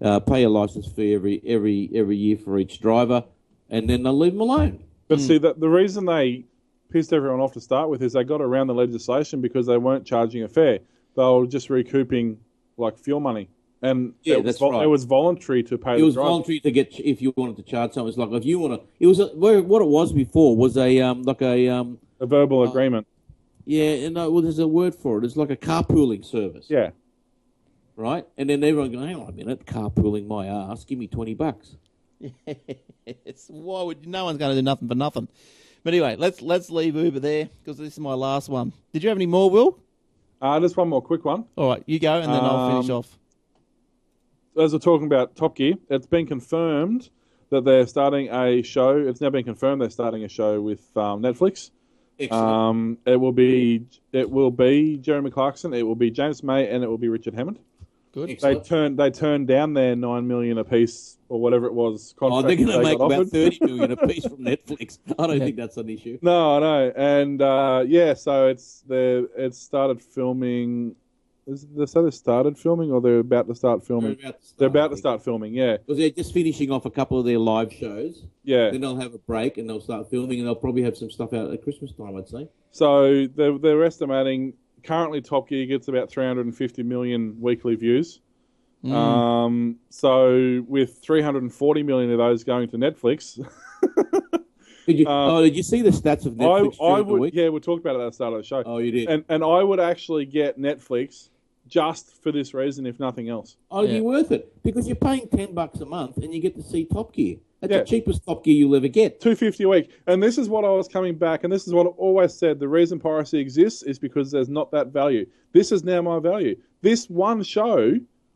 uh, pay a licence fee every, every, every year for each driver, and then they'll leave them alone. But mm. see, the, the reason they pissed everyone off to start with is they got around the legislation because they weren't charging a fare. They were just recouping, like, fuel money. And yeah, it, was, that's right. it was voluntary to pay it the It was driver. voluntary to get, if you wanted to charge something. It's like, if you want to, it was, a, what it was before was a, um, like a... Um, a verbal uh, agreement. Yeah, no, well, there's a word for it. It's like a carpooling service. Yeah. Right? And then everyone goes, hang on a minute, carpooling my ass, give me twenty bucks. Yes. Why would no one's going to do nothing for nothing? But anyway, let's let's leave Uber there because this is my last one. Did you have any more, Will? Uh, just one more quick one. All right, you go, and then um, I'll finish off. As we're talking about Top Gear, it's been confirmed that they're starting a show. It's now been confirmed they're starting a show with um, Netflix. Um, it will be it will be Jeremy Clarkson, it will be James May, and it will be Richard Hammond. Good. Excellent. They turned they turned down their nine million a piece or whatever it was. Oh, they're going to they make about thirty million a piece from Netflix. I don't yeah. think that's an issue. No, I know. And uh, yeah, so it's the it started filming. Is they say they started filming, or they're about to start filming? They're about to start, they're about to start filming, yeah. Because they're just finishing off a couple of their live shows. Yeah. Then they'll have a break and they'll start filming, and they'll probably have some stuff out at Christmas time, I'd say. So they're, they're estimating currently Top Gear gets about three hundred fifty million weekly views. Mm. Um, so with three hundred forty million of those going to Netflix. Did you, um, oh, did you see the stats of Netflix? I, I would, the week? Yeah, we talked about it at the start of the show. Oh, you did. And, and I would actually get Netflix just for this reason, if nothing else. Oh, yeah. You're worth it, because you're paying ten bucks a month and you get to see Top Gear. That's yeah. the cheapest Top Gear you'll ever get. Two fifty a week. And this is what I was coming back, and this is what I always said: the reason piracy exists is because there's not that value. This is now my value. This one show,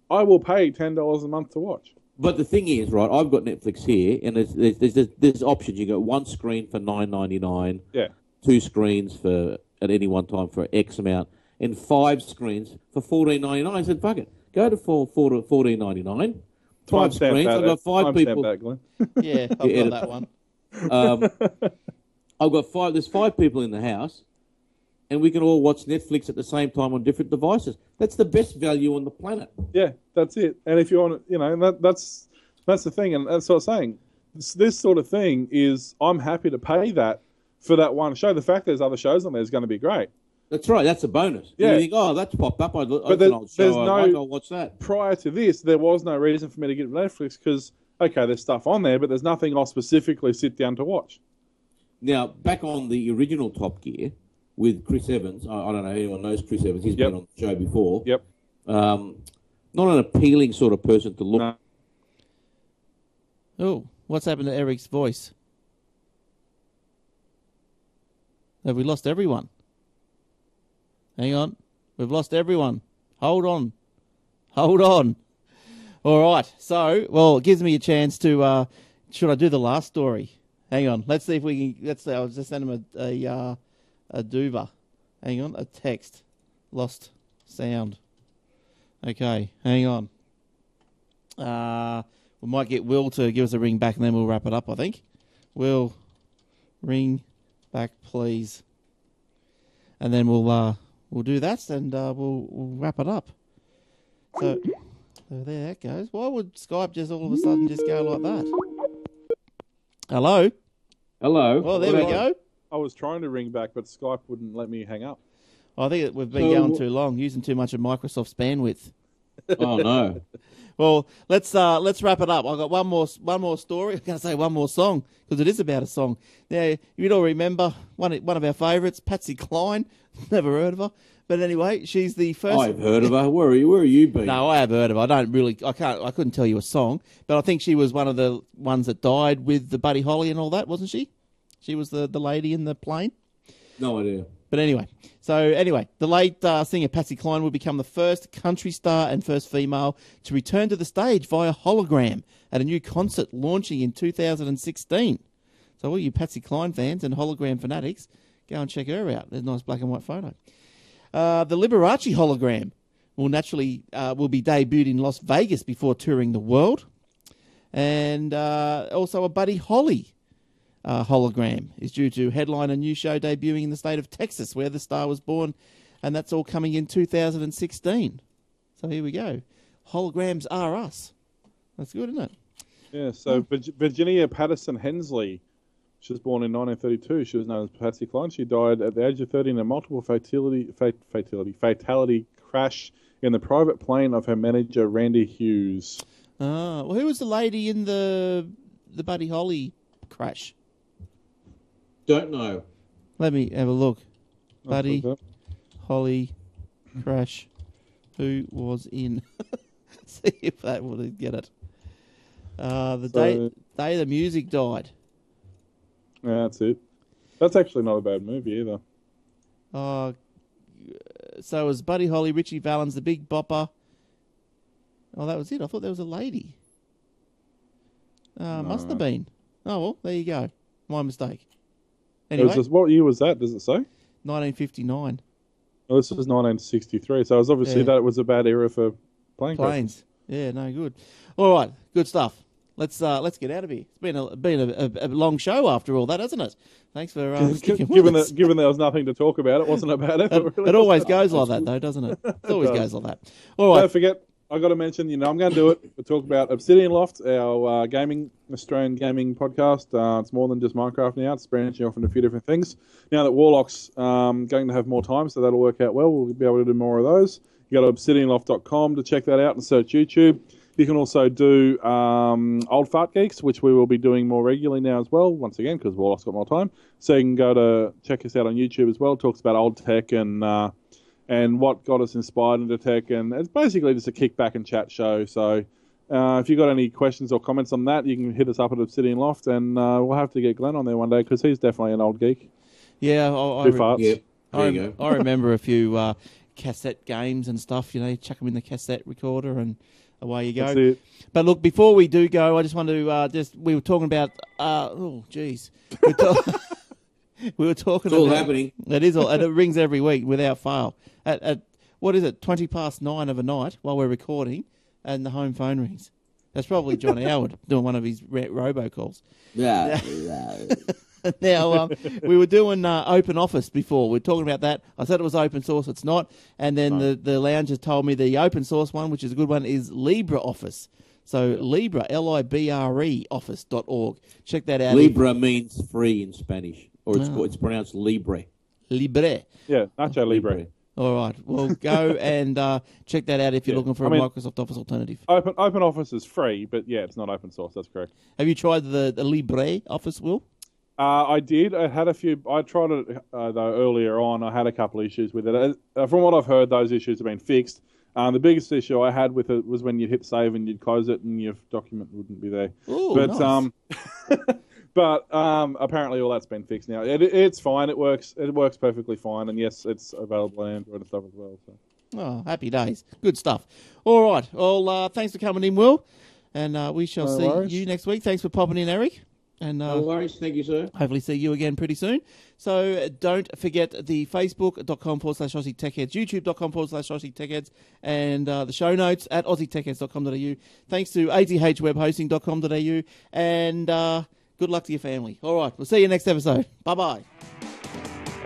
I will pay ten dollars a month to watch. But the thing is, right, I've got Netflix here, and there's there's, there's, there's options. You got one screen for nine ninety-nine, yeah. two screens for at any one time for X amount, and five screens for fourteen ninety-nine. I said, fuck it, go to fourteen ninety-nine. Five screens. I've got five people. Yeah, I've got that one. Um, I've got five. There's five people in the house, and we can all watch Netflix at the same time on different devices. That's the best value on the planet. Yeah, that's it. And if you want, you know, that, that's that's the thing, and that's what I'm saying. This, this sort of thing is, I'm happy to pay that for that one show. The fact there's other shows on there is going to be great. That's right. That's a bonus. Yeah. You think, oh, that's popped up. I, but there, an old show. There's no, like, I'll watch that. Prior to this, there was no reason for me to get Netflix because, okay, there's stuff on there, but there's nothing I'll specifically sit down to watch. Now, back on the original Top Gear with Chris Evans, I, I don't know if anyone knows Chris Evans. He's yep. been on the show before. Yep. Um, not an appealing sort of person to look at. No. Oh, what's happened to Eric's voice? Have we lost everyone? Hang on. We've lost everyone. Hold on. Hold on. All right. So, well, it gives me a chance to, uh, should I do the last story? Hang on. Let's see if we can, let's see. I'll just send him a, a, uh, a duva. Hang on. A text. Lost sound. Okay. Hang on. Uh, we might get Will to give us a ring back and then we'll wrap it up, I think. Will, ring back, please. And then we'll, uh, We'll do that, and uh, we'll, we'll wrap it up. So, so there that goes. Why would Skype just all of a sudden just go like that? Hello? Hello. Well, there Hello. we go. I was trying to ring back, but Skype wouldn't let me hang up. Well, I think we've been so, going too long, using too much of Microsoft's bandwidth. Oh, no. Well, let's uh, let's wrap it up. I've got one more one more story. I'm going to say one more song, because it is about a song. Now, you'd all remember one one of our favourites, Patsy Cline. Never heard of her. But anyway, she's the first... I've heard of her. Where are you, where are you been? No, I have heard of her. I don't really... I can't. I couldn't tell you a song, but I think she was one of the ones that died with the Buddy Holly and all that, wasn't she? She was the, the lady in the plane? No idea. But anyway, so anyway, the late uh, singer Patsy Cline will become the first country star and first female to return to the stage via hologram at a new concert launching in two thousand sixteen. So all you Patsy Cline fans and hologram fanatics, go and check her out. There's a nice black and white photo. Uh, the Liberace hologram will naturally uh, will be debuted in Las Vegas before touring the world. And uh, also a Buddy Holly uh, hologram is due to headline a new show debuting in the state of Texas, where the star was born. And that's all coming in two thousand sixteen. So here we go. Holograms are us. That's good, isn't it? Yeah, so hmm. Virginia Patterson Hensley. She was born in nineteen thirty-two. She was known as Patsy Cline. She died at the age of thirty in a multiple fatality, fat, fatality, fatality crash in the private plane of her manager, Randy Hughes. Ah, well, who was the lady in the the Buddy Holly crash? Don't know. Let me have a look. Buddy Holly crash. Who was in? See if that would get it. Uh, the so, day day the music died. Yeah, that's it. That's actually not a bad movie either. Uh, so it was Buddy Holly, Richie Valens, The Big Bopper. Oh, that was it. I thought there was a lady. Uh, no. Must have been. Oh, well, there you go. My mistake. Anyway, it was just, what year was that? Does it say? nineteen fifty-nine. Well, this was nineteen sixty-three, so it was obviously yeah. that was a bad era for plane planes. Crashes. Yeah, no good. All right, good stuff. Let's uh, let's get out of here. It's been a been a, a long show after all that, hasn't it? Thanks for uh, sticking given with us. That, given there was nothing to talk about, it wasn't a bad effort. It, really it always goes like that, though, doesn't it? It always goes like that. All right. Don't forget, I got to mention. You know, I'm going to do it. We'll talk about Obsidian Loft, our uh, gaming Australian gaming podcast. Uh, it's more than just Minecraft now. It's branching off into a few different things. Now that Warlock's um, going to have more time, so that'll work out well. We'll be able to do more of those. You go to obsidian loft dot com to check that out and search YouTube. You can also do um, Old Fart Geeks, which we will be doing more regularly now as well, once again, because Warlock's got more time. So you can go to check us out on YouTube as well. It talks about old tech and uh, and what got us inspired into tech. And it's basically just a kickback and chat show. So uh, if you've got any questions or comments on that, you can hit us up at Obsidian Loft, and uh, we'll have to get Glenn on there one day because he's definitely an old geek. Yeah, I, I, Two farts. Yeah, there you I, go. I remember a few uh, cassette games and stuff. You know, you chuck them in the cassette recorder and... away you go. But look, before we do go, I just want to uh, just we were talking about uh, oh geez, we, to- we were talking. It's all about, happening. It is all, and it rings every week without fail. At, at what is it, twenty past nine of a night while we're recording, and the home phone rings. That's probably John Howard doing one of his re- robocalls. Yeah. Now, um, we were doing uh, Open Office before. We were talking about that. I said it was open source. It's not. And then no. the, the loungers told me the open source one, which is a good one, is LibreOffice. So Libre, L I B R E, office dot org. Check that out. Libre in... means free in Spanish, or it's, oh. it's pronounced Libre. Libre. Yeah, Nacho Libre. Libre. All right. Well, go and uh, check that out if you're yeah. looking for I a mean, Microsoft Office alternative. Open Open Office is free, but, yeah, it's not open source. That's correct. Have you tried the, the Libre Office, Will? Uh, I did. I had a few. I tried it uh, though earlier on. I had a couple of issues with it. Uh, from what I've heard, those issues have been fixed. Um, the biggest issue I had with it was when you'd hit save and you'd close it and your document wouldn't be there. Ooh, but nice. um, but um, apparently all that's been fixed now. It, it, it's fine. It works. It works perfectly fine. And yes, it's available on Android and stuff as well. So. Oh, happy days. Good stuff. All right. Well, uh, thanks for coming in, Will, and uh, we shall no see worries. you next week. Thanks for popping in, Eric. And, uh, no worries, thank you, sir. Hopefully see you again pretty soon. So don't forget the facebook dot com forward slash Aussie Tech Heads, youtube dot com forward slash Aussie Tech Heads, and uh, the show notes at aussie tech heads dot com dot a u. Thanks to a t h web hosting dot com dot a u, and uh, good luck to your family. All right, we'll see you next episode. Bye-bye.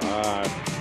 Bye.